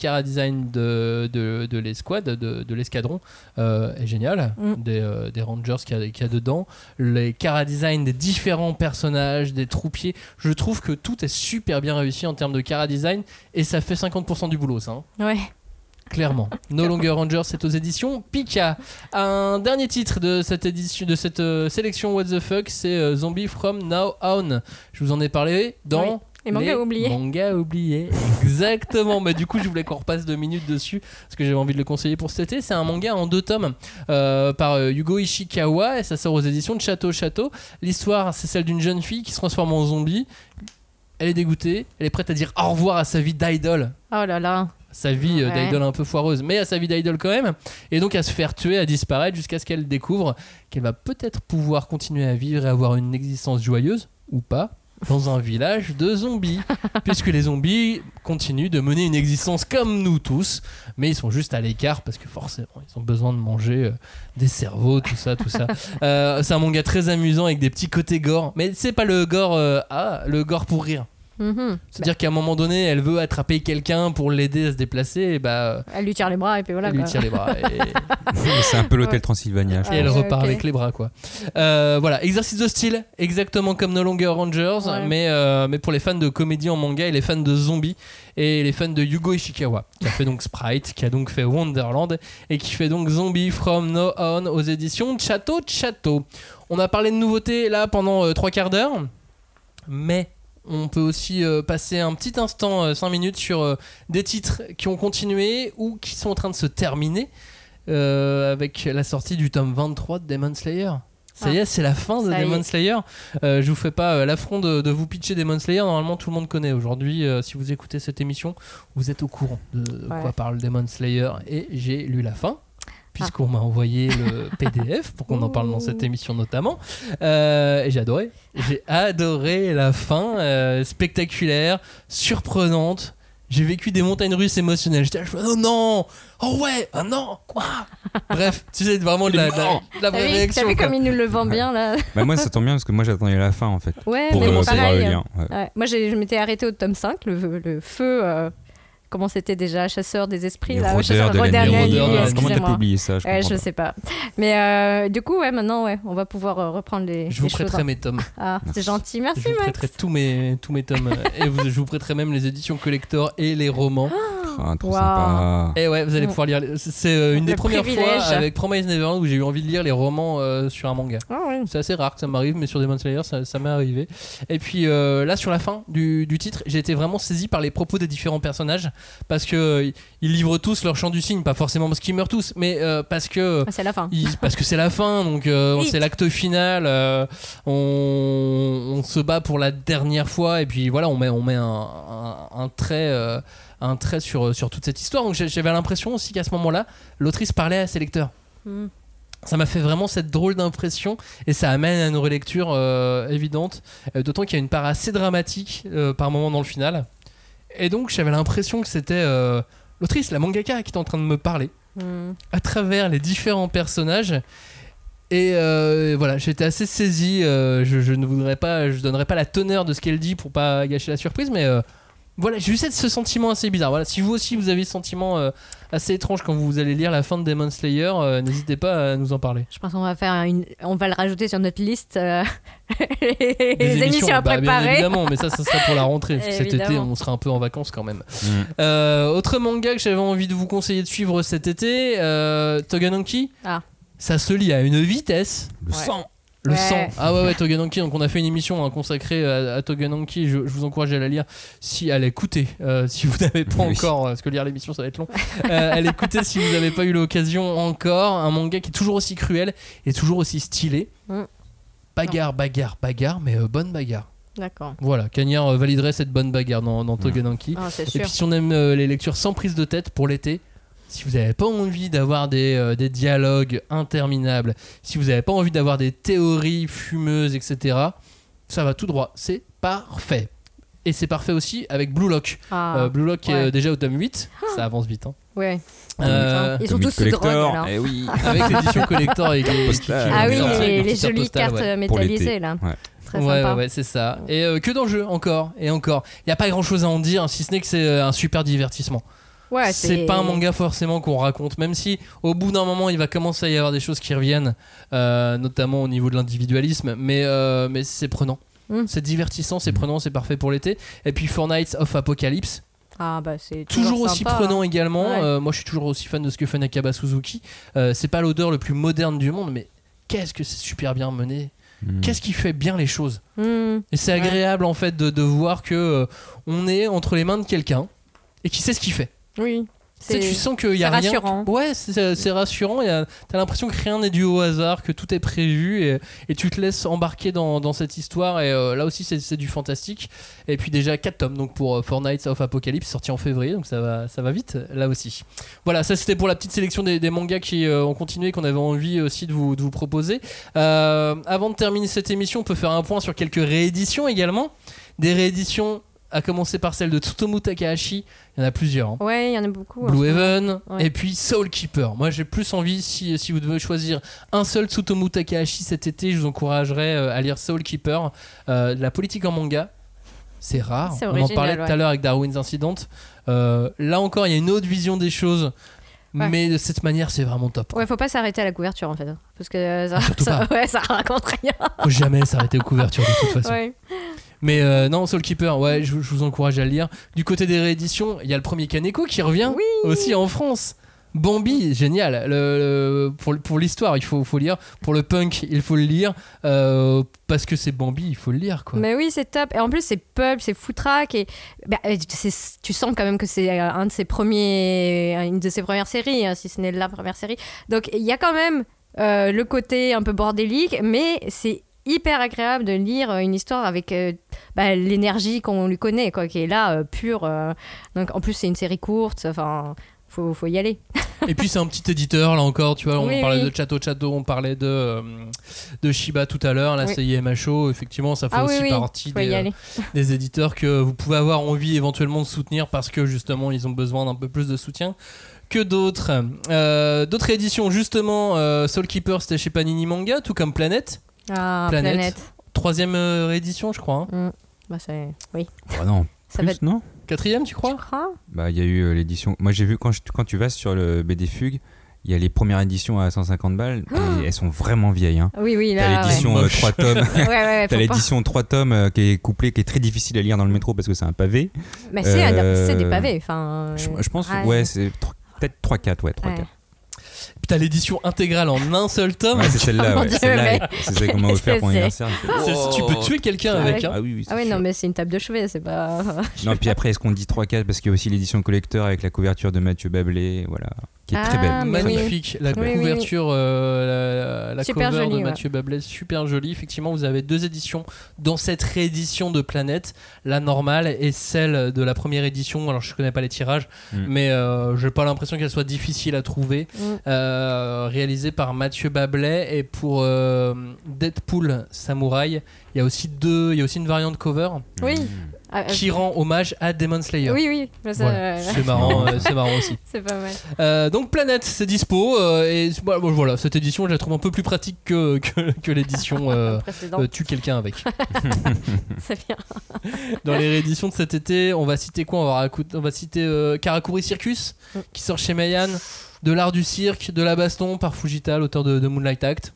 de l'escouade, de l'escadron est génial. Des rangers qu'il y a dedans, les chara-design des différents personnages, des troupiers, je trouve que tout est super bien réussi en termes de chara-design et ça fait 50% du boulot, ça, hein. Ouais. Clairement. No Longer Rangers, c'est aux éditions Pika. Un dernier titre de cette édition, de cette sélection What the Fuck, c'est Zombie from Now On. Je vous en ai parlé dans... Oui. Les mangas oubliés. Exactement. Bah, du coup, je voulais qu'on repasse 2 minutes dessus parce que j'avais envie de le conseiller pour cet été. C'est un manga en 2 tomes par Yugo Ishikawa et ça sort aux éditions de Château Château. L'histoire, c'est celle d'une jeune fille qui se transforme en zombie. Elle est dégoûtée. Elle est prête à dire au revoir à sa vie d'idole. Oh là là. Sa vie d'idole un peu foireuse, mais à sa vie d'idole quand même. Et donc à se faire tuer, à disparaître jusqu'à ce qu'elle découvre qu'elle va peut-être pouvoir continuer à vivre et avoir une existence joyeuse ou pas. Dans un village de zombies, puisque les zombies continuent de mener une existence comme nous tous, mais ils sont juste à l'écart parce que forcément ils ont besoin de manger des cerveaux, tout ça. C'est un manga très amusant avec des petits côtés gore, mais c'est pas le gore le gore pour rire. Mm-hmm. C'est-à-dire qu'à un moment donné, elle veut attraper quelqu'un pour l'aider à se déplacer. Et elle lui tire les bras et puis voilà. C'est un peu l'hôtel Transylvania. Et elle repart avec les bras, quoi. Voilà, exercice de style, exactement comme No Longer Rangers, mais pour les fans de comédie en manga et les fans de zombies et les fans de Yugo Ishikawa, qui a fait donc Sprite, qui a donc fait Wonderland et qui fait donc Zombie from Now On aux éditions Château Château. On a parlé de nouveautés là pendant 3 quarts d'heure, mais on peut aussi passer un petit instant, 5 minutes, sur des titres qui ont continué ou qui sont en train de se terminer avec la sortie du tome 23 de Demon Slayer. Ça y est, c'est la fin de Demon Slayer. Je vous fais pas l'affront de vous pitcher Demon Slayer. Normalement, tout le monde connaît. Aujourd'hui, si vous écoutez cette émission, vous êtes au courant de quoi parle Demon Slayer. Et j'ai lu la fin, puisqu'on m'a envoyé le PDF pour qu'on en parle dans cette émission notamment. Et j'ai adoré la fin, spectaculaire, surprenante. J'ai vécu des montagnes russes émotionnelles. J'étais là, bref, tu sais, vraiment de la vraie réaction. T'as vu comme il nous le vend bien là. Bah moi ça tombe bien parce que moi j'attendais la fin en fait. Ouais, pour pareil, le lien. Ouais. Moi je m'étais arrêtée au tome 5, le feu... Comment c'était déjà, chasseur des esprits, là, chasseur de dernière ligne. Comment t'as publié ça? Je sais pas. Mais du coup, maintenant, on va pouvoir reprendre les. Je vous prêterai mes tomes. Ah, c'est gentil, merci. Je vous prêterai tous mes tomes et je vous prêterai même les éditions collector et les romans. Trop sympa. Et ouais, vous allez pouvoir lire. C'est une des premières fois avec Promise Neverland où j'ai eu envie de lire les romans sur un manga. C'est assez rare que ça m'arrive, mais sur Demon Slayer, ça m'est arrivé. Et puis là, sur la fin du titre, j'ai été vraiment saisi par les propos des différents personnages parce que ils livrent tous leur chant du cygne, pas forcément parce qu'ils meurent tous, mais parce que c'est la fin. Parce que c'est la fin, donc c'est l'acte final. On se bat pour la dernière fois, et puis voilà, on met un trait. Un trait sur toute cette histoire. Donc j'avais l'impression aussi qu'à ce moment-là, l'autrice parlait à ses lecteurs. Ça m'a fait vraiment cette drôle d'impression et ça amène à une relecture évidente, d'autant qu'il y a une part assez dramatique par moment dans le final. Et donc j'avais l'impression que c'était l'autrice, la mangaka, qui était en train de me parler à travers les différents personnages. Et voilà, j'étais assez saisi. Je ne donnerai pas la teneur de ce qu'elle dit pour pas gâcher la surprise, mais Voilà, j'ai eu ce sentiment assez bizarre. Voilà, si vous aussi vous avez ce sentiment assez étrange quand vous allez lire la fin de Demon Slayer, n'hésitez pas à nous en parler. Je pense qu'on va faire on va le rajouter sur notre liste les émissions à préparer. Évidemment, mais ça sera pour la rentrée. Parce que cet été, on sera un peu en vacances quand même. Autre manga que j'avais envie de vous conseiller de suivre cet été, Togenanki. Ah. Ça se lit à une vitesse. Le sang. Le sang. Ah ouais, Togenanki. Donc on a fait une émission consacrée à Togenanki. Je vous encourage à la lire, à l'écouter, si vous n'avez pas encore, parce que lire l'émission ça va être long. À l'écouter si vous n'avez pas eu l'occasion encore. Un manga qui est toujours aussi cruel et toujours aussi stylé. Bagarre, mais bonne bagarre. D'accord. Voilà, Cagnard validerait cette bonne bagarre dans Togenanki. Ah, et puis si on aime les lectures sans prise de tête pour l'été. Si vous n'avez pas envie d'avoir des dialogues interminables, si vous n'avez pas envie d'avoir des théories fumeuses, etc., ça va tout droit. C'est parfait. Et c'est parfait aussi avec Blue Lock. Blue Lock est déjà au tome 8. Ça avance vite. Ouais. Ils sont tous sous drogue. Oui. Avec l'édition collector et les jolies postales, cartes métallisées là. Ouais. Ouais, c'est ça. Et que d'enjeux encore et encore. Il n'y a pas grand chose à en dire, si ce n'est que c'est un super divertissement. Ouais, c'est pas un manga forcément qu'on raconte, même si au bout d'un moment il va commencer à y avoir des choses qui reviennent, notamment au niveau de l'individualisme, mais c'est prenant, c'est divertissant, c'est prenant, c'est parfait pour l'été. Et puis Four Nights of Apocalypse, c'est toujours aussi sympa, prenant également. Moi je suis toujours aussi fan de ce que fait Nakaba Suzuki. C'est pas l'odeur le plus moderne du monde, mais qu'est-ce que c'est super bien mené. Qu'est-ce qui fait bien les choses. Et c'est agréable en fait de voir que on est entre les mains de quelqu'un et qui sait ce qu'il fait. Oui, tu sens qu'il y a rien. Rassurant. Ouais, c'est rassurant. T'as l'impression que rien n'est dû au hasard, que tout est prévu et tu te laisses embarquer dans cette histoire. Et là aussi, c'est du fantastique. Et puis déjà 4 tomes donc pour Four Nights of Apocalypse, sorti en février, donc ça va vite là aussi. Voilà, ça c'était pour la petite sélection des mangas qui ont continué, qu'on avait envie aussi de vous proposer. Avant de terminer cette émission, on peut faire un point sur quelques rééditions également. Des rééditions. À commencer par celle de Tsutomu Takahashi, il y en a plusieurs. Ouais, il y en a beaucoup. Blue Heaven, et puis Soul Keeper. Moi, j'ai plus envie, si vous devez choisir un seul Tsutomu Takahashi cet été, je vous encouragerais à lire Soul Keeper. La politique en manga, c'est rare. C'est original, on en parlait tout à l'heure avec Darwin's Incident. Là encore, il y a une autre vision des choses. Ouais. Mais de cette manière, c'est vraiment top. Ouais, faut pas s'arrêter à la couverture en fait, parce que ça raconte rien. Faut jamais s'arrêter aux couvertures de toute façon. Ouais. Mais non, Soul Keeper, je vous encourage à le lire. Du côté des rééditions, il y a le premier Kaneko qui revient aussi en France. Bambi, génial. Pour l'histoire, il faut lire. Pour le punk, il faut le lire. Parce que c'est Bambi, il faut le lire, quoi. Mais oui, c'est top. Et en plus, c'est pulp, c'est foutraque. Et tu sens quand même que c'est une de ses premières séries, si ce n'est la première série. Donc, il y a quand même le côté un peu bordélique, mais c'est hyper agréable de lire une histoire avec l'énergie qu'on lui connaît, quoi, qui est là, pure. Donc, en plus, c'est une série courte. Enfin. Faut y aller. Et puis c'est un petit éditeur là encore, tu vois, on parlait de Château Château, on parlait de Shiba tout à l'heure, là c'est IMHO, effectivement ça fait partie des éditeurs que vous pouvez avoir envie éventuellement de soutenir parce que justement ils ont besoin d'un peu plus de soutien que d'autres. D'autres éditions justement, Soul Keeper c'était chez Panini Manga, tout comme Planète. Planète. 3e réédition je crois. C'est... Oui. Bah non. Ça plus, va être... non 4e, tu crois ? Bah, il y a eu l'édition. Moi, j'ai vu quand tu vas sur le BD Fugue, il y a les premières éditions à 150 balles. Et elles sont vraiment vieilles. Hein. Oui, là. T'as l'édition 3 tomes. T'as l'édition 3 tomes qui est couplée, qui est très difficile à lire dans le métro parce que c'est un pavé. Mais c'est des pavés. Je pense, c'est peut-être 3-4. Puis t'as l'édition intégrale en un seul tome. C'est celle-là. C'est celle qu'on m'a offert pour l'anniversaire. Tu peux tuer quelqu'un avec. Hein. Non, mais c'est une table de chevet, c'est pas. Non, puis après, est-ce qu'on dit 3-4 parce qu'il y a aussi l'édition collector avec la couverture de Mathieu Bablet, voilà, qui est très belle. Magnifique. La couverture, la cover jolie, de Mathieu Bablet, super jolie. Effectivement, vous avez 2 éditions dans cette réédition de Planète, la normale et celle de la première édition. Alors, je connais pas les tirages, mais j'ai pas l'impression qu'elle soit difficile à trouver. Réalisé par Mathieu Bablet, et pour Deadpool Samurai il y a aussi une variante cover qui rend hommage à Demon Slayer. Oui, oui. Ça, voilà. C'est marrant aussi. C'est pas mal. Donc Planète, c'est dispo. Et bon, voilà, cette édition, je la trouve un peu plus pratique que l'édition Tue quelqu'un avec. C'est bien. Dans les rééditions de cet été, on va citer quoi ? On va citer Karakuri Circus, qui sort chez Meian, de l'art du cirque, de la baston, par Fujita, l'auteur de Moonlight Act.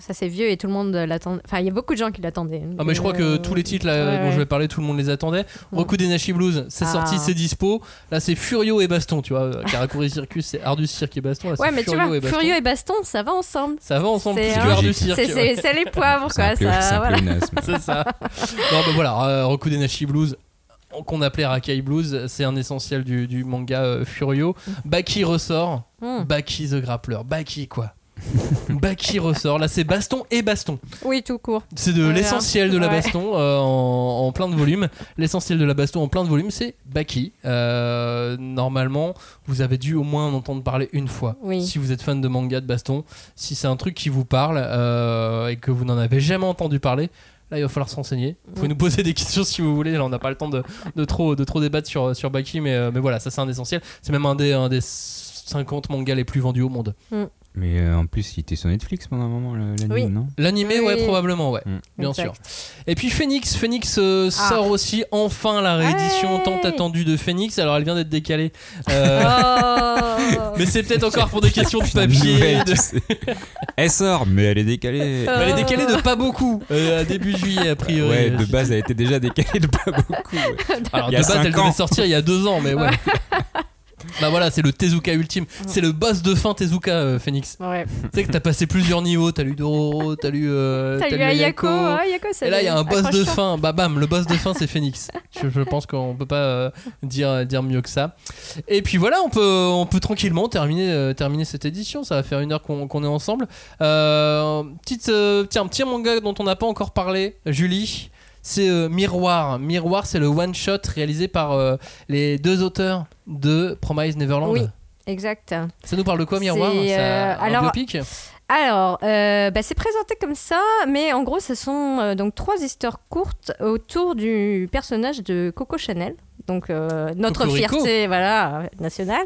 Ça c'est vieux et tout le monde l'attendait. Enfin, il y a beaucoup de gens qui l'attendaient. Ah mais je crois que tous les titres là, dont je vais parler, tout le monde les attendait. Rokudenashi Blues, c'est sorti, c'est dispo. Là, c'est Furio et Baston, tu vois. Karakuri Circus, c'est art du cirque et Baston. Là, ouais, c'est mais Furio, tu vois, et Baston. Furio et Baston, ça va ensemble. Ça va ensemble, c'est du art du cirque. C'est les poivres, quoi. C'est voilà. C'est ça. Non, mais voilà, Rokudenashi Blues, qu'on appelait Rakai Blues, c'est un essentiel du manga Furio. Baki ressort. Baki the Grappler. Baki, quoi. Baki ressort, là c'est baston et baston. Oui, tout court. C'est de l'essentiel de la baston en plein de volume. L'essentiel de la baston en plein de volume, c'est Baki. Normalement, vous avez dû au moins en entendre parler une fois. Oui. Si vous êtes fan de manga de baston, si c'est un truc qui vous parle et que vous n'en avez jamais entendu parler, là il va falloir se renseigner. Vous pouvez nous poser des questions si vous voulez. Là on n'a pas le temps de trop débattre sur Baki, mais voilà, ça c'est un essentiel. C'est même un des 50 mangas les plus vendus au monde. Mais en plus, il était sur Netflix pendant un moment, l'anime, oui. Non ? L'animé, oui. Ouais, probablement, ouais. Bien exact. Sûr. Et puis Phoenix, sort aussi enfin la réédition tant attendue de Phoenix. Alors, elle vient d'être décalée. Mais c'est peut-être encore pour des questions de papier. Elle sort, mais elle est décalée. Elle est décalée de pas beaucoup. À début juillet, a priori. Ouais, de base, elle était déjà décalée de pas beaucoup. Ouais. Alors, de base, elle devait sortir il y a 2 ans, mais ouais. Bah voilà, c'est le Tezuka ultime. C'est le boss de fin Tezuka, Phoenix. Ouais. Tu sais que t'as passé plusieurs niveaux, t'as lu Dororo, t'as lu Ayako. Et là il y a un boss de fin, bah bam, le boss de fin c'est Phoenix. Je pense qu'on peut pas dire mieux que ça. Et puis voilà, on peut tranquillement terminer cette édition. Ça va faire 1 heure qu'on est ensemble. Petit manga dont on n'a pas encore parlé, Julie. C'est Miroir. Miroir, c'est le one-shot réalisé par les 2 auteurs de Promise Neverland. Oui, exact. Ça nous parle de quoi, Miroir ? C'est un biopic ? Alors, c'est présenté comme ça, mais en gros, ce sont donc 3 histoires courtes autour du personnage de Coco Chanel. Donc notre Cocorico. Fierté nationale.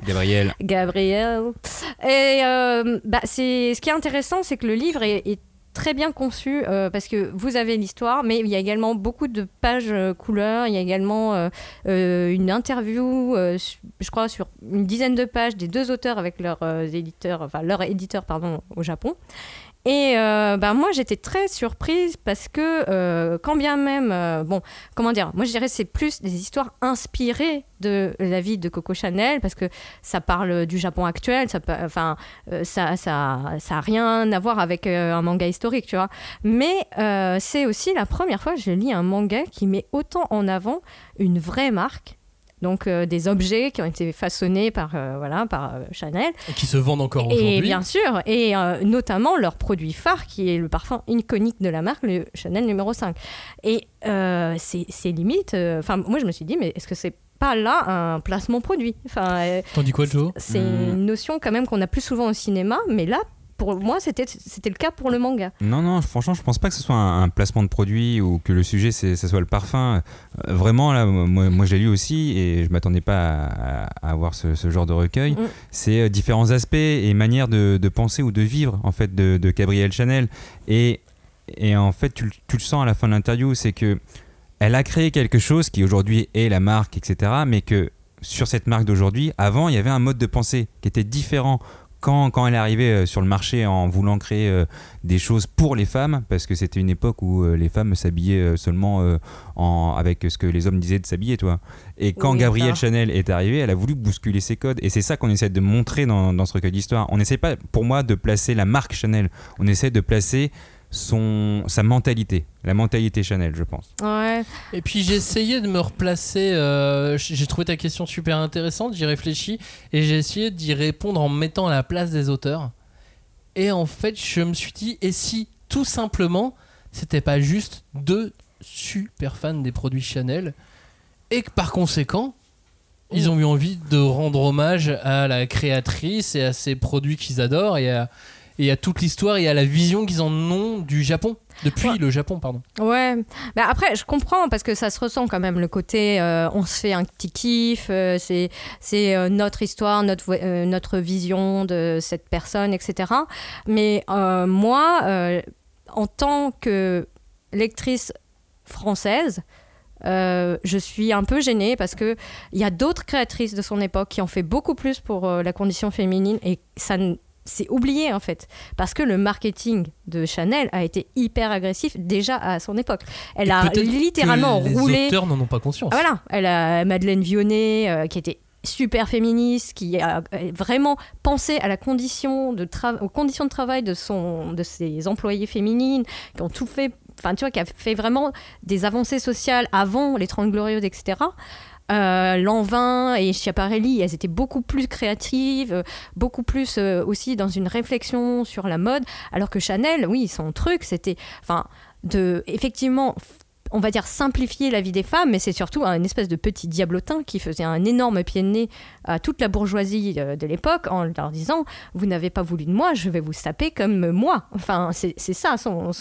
Gabriel. Et ce qui est intéressant, c'est que le livre est très bien conçu parce que vous avez l'histoire, mais il y a également beaucoup de pages couleurs. Il y a également une interview, je crois, sur une dizaine de pages des 2 auteurs avec leur éditeur, au Japon. Et moi, j'étais très surprise parce que quand bien même... moi, je dirais que c'est plus des histoires inspirées de la vie de Coco Chanel parce que ça parle du Japon actuel, ça n'a rien à voir avec un manga historique, tu vois. Mais c'est aussi la première fois que je lis un manga qui met autant en avant une vraie marque. Donc des objets qui ont été façonnés par Chanel. Et qui se vendent encore aujourd'hui. Et bien sûr, et notamment leur produit phare qui est le parfum iconique de la marque, le Chanel numéro 5. Et c'est limite... moi je me suis dit, mais est-ce que c'est pas là un placement produit T'en dis quoi, Joe ? C'est une notion quand même qu'on a plus souvent au cinéma, mais là, pour moi, c'était le cas pour le manga. Non, franchement, je pense pas que ce soit un placement de produit ou que le sujet, ça soit le parfum. Vraiment, là, moi, je l'ai lu aussi et je m'attendais pas à avoir ce genre de recueil. C'est différents aspects et manières de penser ou de vivre, en fait, de Gabrielle Chanel. Et en fait, tu le sens à la fin de l'interview, c'est que elle a créé quelque chose qui, aujourd'hui, est la marque, etc. Mais que, sur cette marque d'aujourd'hui, avant, il y avait un mode de pensée qui était différent. Quand elle est arrivée sur le marché en voulant créer des choses pour les femmes, parce que c'était une époque où les femmes s'habillaient seulement avec ce que les hommes disaient de s'habiller, toi. Et quand Gabrielle Chanel est arrivée, elle a voulu bousculer ses codes. Et c'est ça qu'on essaie de montrer dans ce recueil d'histoire. On n'essaie pas, pour moi, de placer la marque Chanel. On essaie de placer sa mentalité, la mentalité Chanel, je pense. Ouais. Et puis j'ai essayé de me replacer, j'ai trouvé ta question super intéressante, j'y réfléchis et j'ai essayé d'y répondre en me mettant à la place des auteurs. Et en fait, je me suis dit, et si tout simplement, c'était pas juste 2 super fans des produits Chanel et que par conséquent, ils ont eu envie de rendre hommage à la créatrice et à ses produits qu'ils adorent et à toute l'histoire et à la vision qu'ils en ont du Japon. Depuis le Japon, pardon. Ouais. Bah après, je comprends parce que ça se ressent quand même le côté on se fait un petit kiff, c'est notre histoire, notre vision de cette personne, etc. Mais moi, en tant que lectrice française, je suis un peu gênée parce qu'il y a d'autres créatrices de son époque qui ont fait beaucoup plus pour la condition féminine et ça c'est oublié en fait parce que le marketing de Chanel a été hyper agressif déjà à son époque. Elle a littéralement roulé. Les auteurs n'en ont pas conscience. Voilà, elle a Madeleine Vionnet qui était super féministe, qui a vraiment pensé à la condition de aux conditions de travail de ses employées féminines qui ont tout fait. Enfin, tu vois, qui a fait vraiment des avancées sociales avant les 30 Glorieuses, etc. Lanvin et Schiaparelli, elles étaient beaucoup plus créatives, beaucoup plus aussi dans une réflexion sur la mode. Alors que Chanel, oui, son truc, c'était effectivement, on va dire simplifier la vie des femmes, mais c'est surtout un espèce de petit diablotin qui faisait un énorme pied de nez à toute la bourgeoisie de l'époque en leur disant « Vous n'avez pas voulu de moi, je vais vous saper comme moi ». Enfin, c'est ça son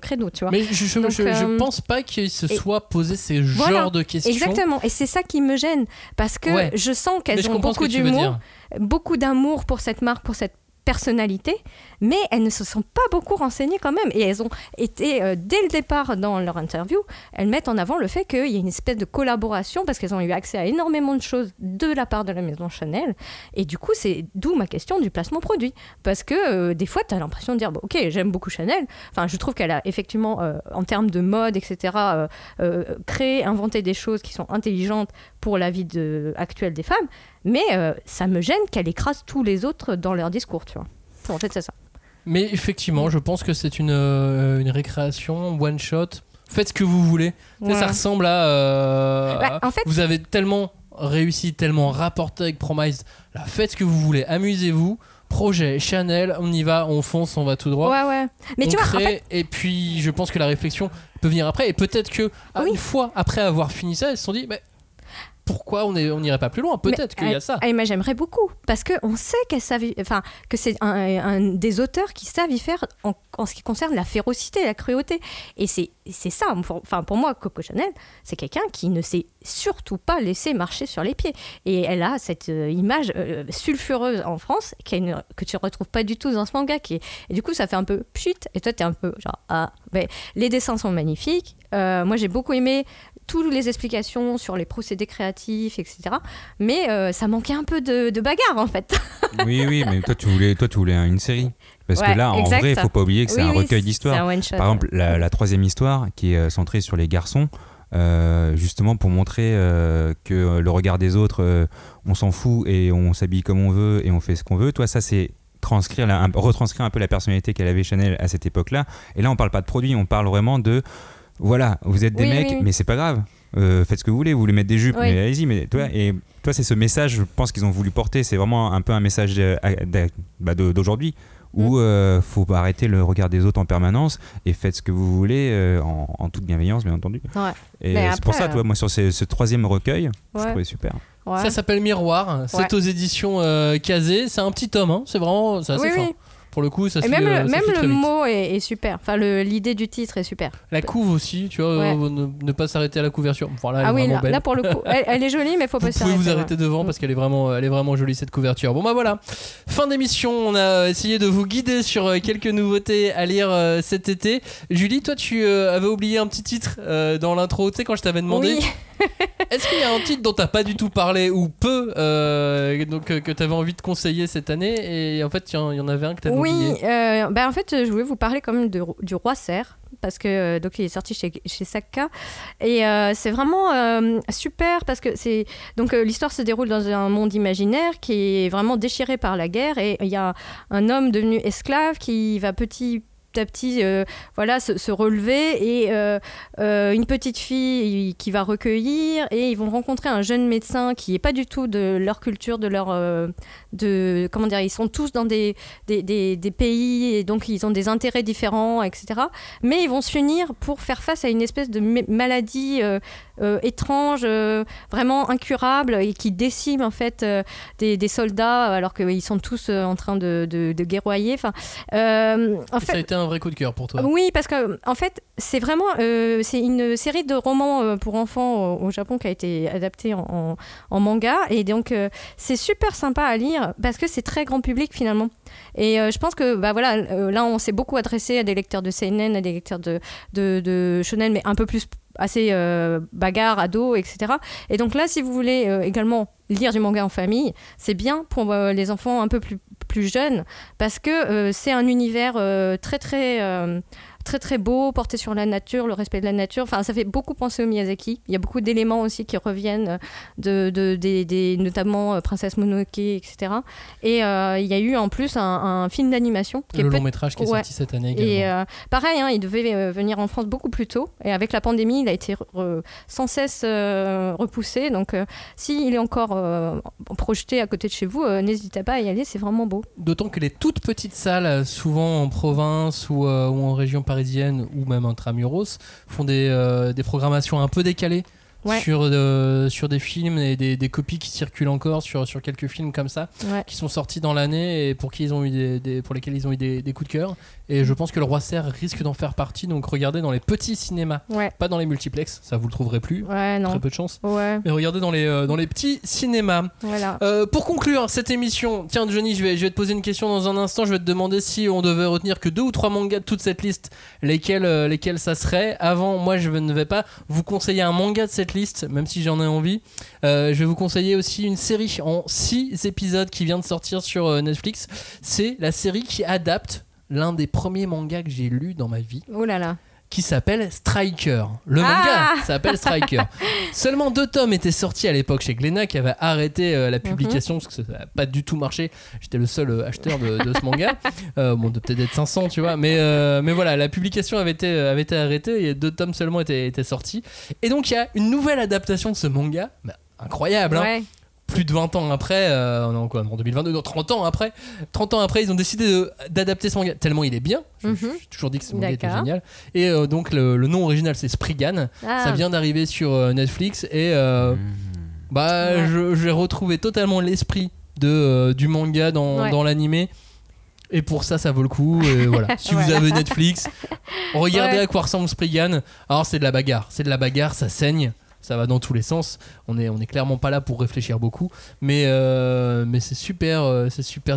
credo, tu vois. Mais je pense pas qu'il se soit posé ces genres de questions. Exactement, et c'est ça qui me gêne, parce que je sens qu'elles ont beaucoup d'humour, beaucoup d'amour pour cette marque, pour cette personnalité, mais elles ne se sont pas beaucoup renseignées quand même. Et elles ont été, dès le départ dans leur interview, elles mettent en avant le fait qu'il y a une espèce de collaboration parce qu'elles ont eu accès à énormément de choses de la part de la maison Chanel. Et du coup, c'est d'où ma question du placement produit. Parce que des fois, tu as l'impression de dire bon, ok, j'aime beaucoup Chanel. Enfin, je trouve qu'elle a effectivement, en termes de mode, etc., créé, inventé des choses qui sont intelligentes pour la vie actuelle des femmes. Mais ça me gêne qu'elle écrase tous les autres dans leur discours, tu vois. En fait, c'est ça. Mais effectivement, je pense que c'est une récréation, one shot. Faites ce que vous voulez. Ouais. Ça ressemble à... en fait... Vous avez tellement réussi, tellement rapporté avec Promise. Là, faites ce que vous voulez. Amusez-vous. Projet Chanel, on y va, on fonce, on va tout droit. Ouais, ouais. Mais on tu crée, vois, en fait... Et puis, je pense que la réflexion peut venir après. Et peut-être que une fois après avoir fini ça, elles se sont dit... pourquoi on n'irait pas plus loin ? Peut-être qu'il y a ça. Mais j'aimerais beaucoup, parce qu'on sait qu'elle savait, enfin, que c'est un des auteurs qui savent y faire en ce qui concerne la férocité, la cruauté. Et c'est ça, pour moi, Coco Chanel, c'est quelqu'un qui ne s'est surtout pas laissé marcher sur les pieds. Et elle a cette image sulfureuse en France que tu ne retrouves pas du tout dans ce manga. Et du coup, ça fait un peu pchit, et toi, tu es un peu genre... Ah, mais les dessins sont magnifiques. Moi, j'ai beaucoup aimé... toutes les explications sur les procédés créatifs, etc. Mais ça manquait un peu de bagarre, en fait. Oui, mais toi, tu voulais une série. Parce que là, en vrai, il ne faut pas oublier que c'est un recueil d'histoires. Par exemple, la troisième histoire, qui est centrée sur les garçons, justement pour montrer que le regard des autres, on s'en fout et on s'habille comme on veut et on fait ce qu'on veut. Toi, ça, c'est... retranscrire un peu la personnalité qu'elle avait Chanel à cette époque-là. Et là, on ne parle pas de produits, on parle vraiment de... Voilà, vous êtes des mecs, mais c'est pas grave. Faites ce que vous voulez mettre des jupes, mais allez-y. Mais toi, c'est ce message, je pense qu'ils ont voulu porter. C'est vraiment un peu un message d'aujourd'hui où faut arrêter le regard des autres en permanence et faites ce que vous voulez en toute bienveillance, bien entendu. Ouais. Et mais c'est après, pour ça, toi, moi, sur ce troisième recueil, je trouvais super. Ouais. Ça s'appelle Miroir. C'est aux éditions Kazé. C'est un petit tome. Hein. C'est vraiment c'est assez fin. Oui. Pour le coup, ça se fait. Même le mot est super. Enfin, l'idée du titre est super. La couve aussi, tu vois, ne pas s'arrêter à la couverture. Enfin, là, elle est vraiment belle. Là, pour le coup, elle est jolie, mais faut pas s'arrêter. Vous pouvez vous arrêter devant parce qu'elle est vraiment jolie, cette couverture. Bon, bah voilà. Fin d'émission. On a essayé de vous guider sur quelques nouveautés à lire cet été. Julie, toi, tu avais oublié un petit titre dans l'intro. Tu sais, quand je t'avais demandé. Oui. Est-ce qu'il y a un titre dont t'as pas du tout parlé ou peu que t'avais envie de conseiller cette année et en fait il y en avait un que t'avais oublié? En fait je voulais vous parler quand même du Roi Cerf parce que donc il est sorti chez Sakka et c'est vraiment super parce que c'est donc l'histoire se déroule dans un monde imaginaire qui est vraiment déchiré par la guerre et il y a un homme devenu esclave qui va petit à petit se relever et une petite fille qui va recueillir et ils vont rencontrer un jeune médecin qui n'est pas du tout de leur culture, de leur comment dire, ils sont tous dans des pays et donc ils ont des intérêts différents, etc. Mais ils vont s'unir pour faire face à une espèce de maladie étrange, vraiment incurable et qui décime en fait des soldats alors qu'ils sont tous en train de guerroyer. Enfin, en fait, ça a été un vrai coup de cœur pour toi. Oui, parce que en fait, c'est vraiment c'est une série de romans pour enfants au Japon qui a été adaptée en manga, et donc c'est super sympa à lire parce que c'est très grand public finalement. Et je pense que bah voilà, là on s'est beaucoup adressé à des lecteurs de seinen, à des lecteurs de shonen, mais un peu plus assez bagarre, ado, etc. Et donc là, si vous voulez également lire du manga en famille, c'est bien pour les enfants un peu plus jeunes, parce que c'est un univers très très beau, porté sur la nature, le respect de la nature. Enfin, ça fait beaucoup penser au Miyazaki. Il y a beaucoup d'éléments aussi qui reviennent, notamment Princesse Mononoke, etc. Et il y a eu en plus un film d'animation. Le long métrage qui est sorti cette année également. Et pareil, hein, il devait venir en France beaucoup plus tôt. Et avec la pandémie, il a été sans cesse repoussé. Donc, s'il est encore projeté à côté de chez vous, n'hésitez pas à y aller, c'est vraiment beau. D'autant que les toutes petites salles, souvent en province ou en région parisienne ou même intramuros, font des programmations un peu décalées sur des films et des copies qui circulent encore sur quelques films comme ça qui sont sortis dans l'année et pour lesquels ils ont eu des coups de cœur. Et je pense que le Roi Cerf risque d'en faire partie, donc regardez dans les petits cinémas, pas dans les multiplexes, ça vous le trouverez plus, très peu de chance, mais regardez dans les petits cinémas. Voilà. Pour conclure cette émission, tiens Johnny, je vais te poser une question dans un instant, je vais te demander si on devait retenir que 2 ou 3 mangas de toute cette liste, lesquels ça serait. Avant, moi je ne vais pas vous conseiller un manga de cette liste, même si j'en ai envie. Je vais vous conseiller aussi une série en 6 épisodes qui vient de sortir sur Netflix. C'est la série qui adapte l'un des premiers mangas que j'ai lu dans ma vie. Oh là là. Qui s'appelle Striker. Le manga s'appelle Striker. Seulement 2 tomes étaient sortis à l'époque chez Glénat, qui avait arrêté la publication parce que ça n'a pas du tout marché. J'étais le seul acheteur de ce manga. Bon, de peut-être être 500, tu vois. Mais voilà, la publication avait été arrêtée et 2 tomes seulement étaient sortis. Et donc, il y a une nouvelle adaptation de ce manga. Bah, incroyable, hein. Plus de 20 ans après, en 2022, 30 ans après, ils ont décidé d'adapter ce manga, tellement il est bien. J'ai toujours dit que ce manga était génial. Et donc le nom original c'est Spriggan, ça vient d'arriver sur Netflix, et j'ai retrouvé totalement l'esprit du manga dans l'animé. Et pour ça vaut le coup. Et voilà. Si vous avez Netflix, regardez à quoi ressemble Spriggan. Alors c'est de la bagarre, ça saigne. Ça va dans tous les sens. On est clairement pas là pour réfléchir beaucoup, mais c'est super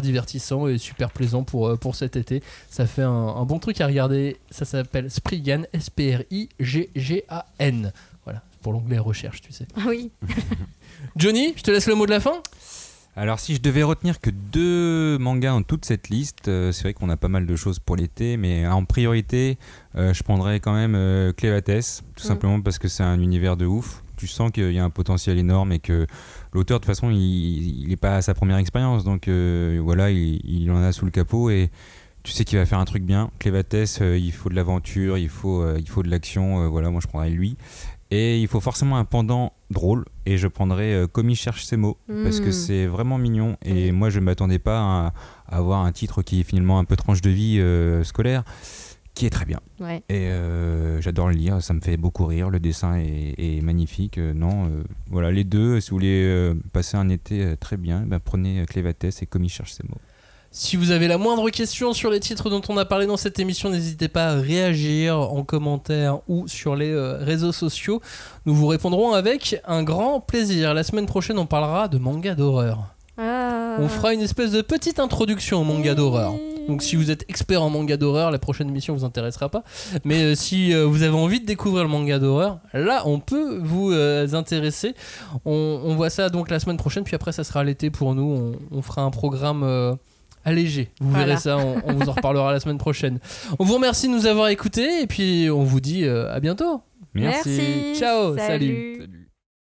divertissant et super plaisant pour cet été. Ça fait un bon truc à regarder. Ça s'appelle Spriggan, Spriggan. Voilà, pour l'onglet recherche, tu sais. Ah oui. Johnny, je te laisse le mot de la fin. Alors si je devais retenir que 2 mangas en toute cette liste, c'est vrai qu'on a pas mal de choses pour l'été, mais en priorité je prendrais quand même Clevatess, tout simplement parce que c'est un univers de ouf. Tu sens qu'il y a un potentiel énorme et que l'auteur de toute façon il n'est pas à sa première expérience, donc voilà, il en a sous le capot et tu sais qu'il va faire un truc bien. Clevatess, il faut de l'aventure, il faut de l'action, voilà, moi je prendrais lui. Et il faut forcément un pendant drôle, et je prendrai Komi cherche ses mots, parce que c'est vraiment mignon, et moi je ne m'attendais pas à avoir un titre qui est finalement un peu tranche de vie scolaire, qui est très bien. Ouais. Et j'adore le lire, ça me fait beaucoup rire, le dessin est magnifique. Voilà, les deux, si vous voulez passer un été très bien, ben prenez Clevatess et Komi cherche ses mots. Si vous avez la moindre question sur les titres dont on a parlé dans cette émission, n'hésitez pas à réagir en commentaire ou sur les réseaux sociaux. Nous vous répondrons avec un grand plaisir. La semaine prochaine, on parlera de manga d'horreur. On fera une espèce de petite introduction au manga d'horreur. Donc si vous êtes expert en manga d'horreur, la prochaine émission ne vous intéressera pas. Mais si vous avez envie de découvrir le manga d'horreur, là, on peut vous intéresser. On voit ça donc la semaine prochaine, puis après, ça sera l'été pour nous. On fera un programme... allégé, vous verrez ça, on vous en reparlera la semaine prochaine. On vous remercie de nous avoir écoutés et puis on vous dit à bientôt. Merci. Ciao, salut.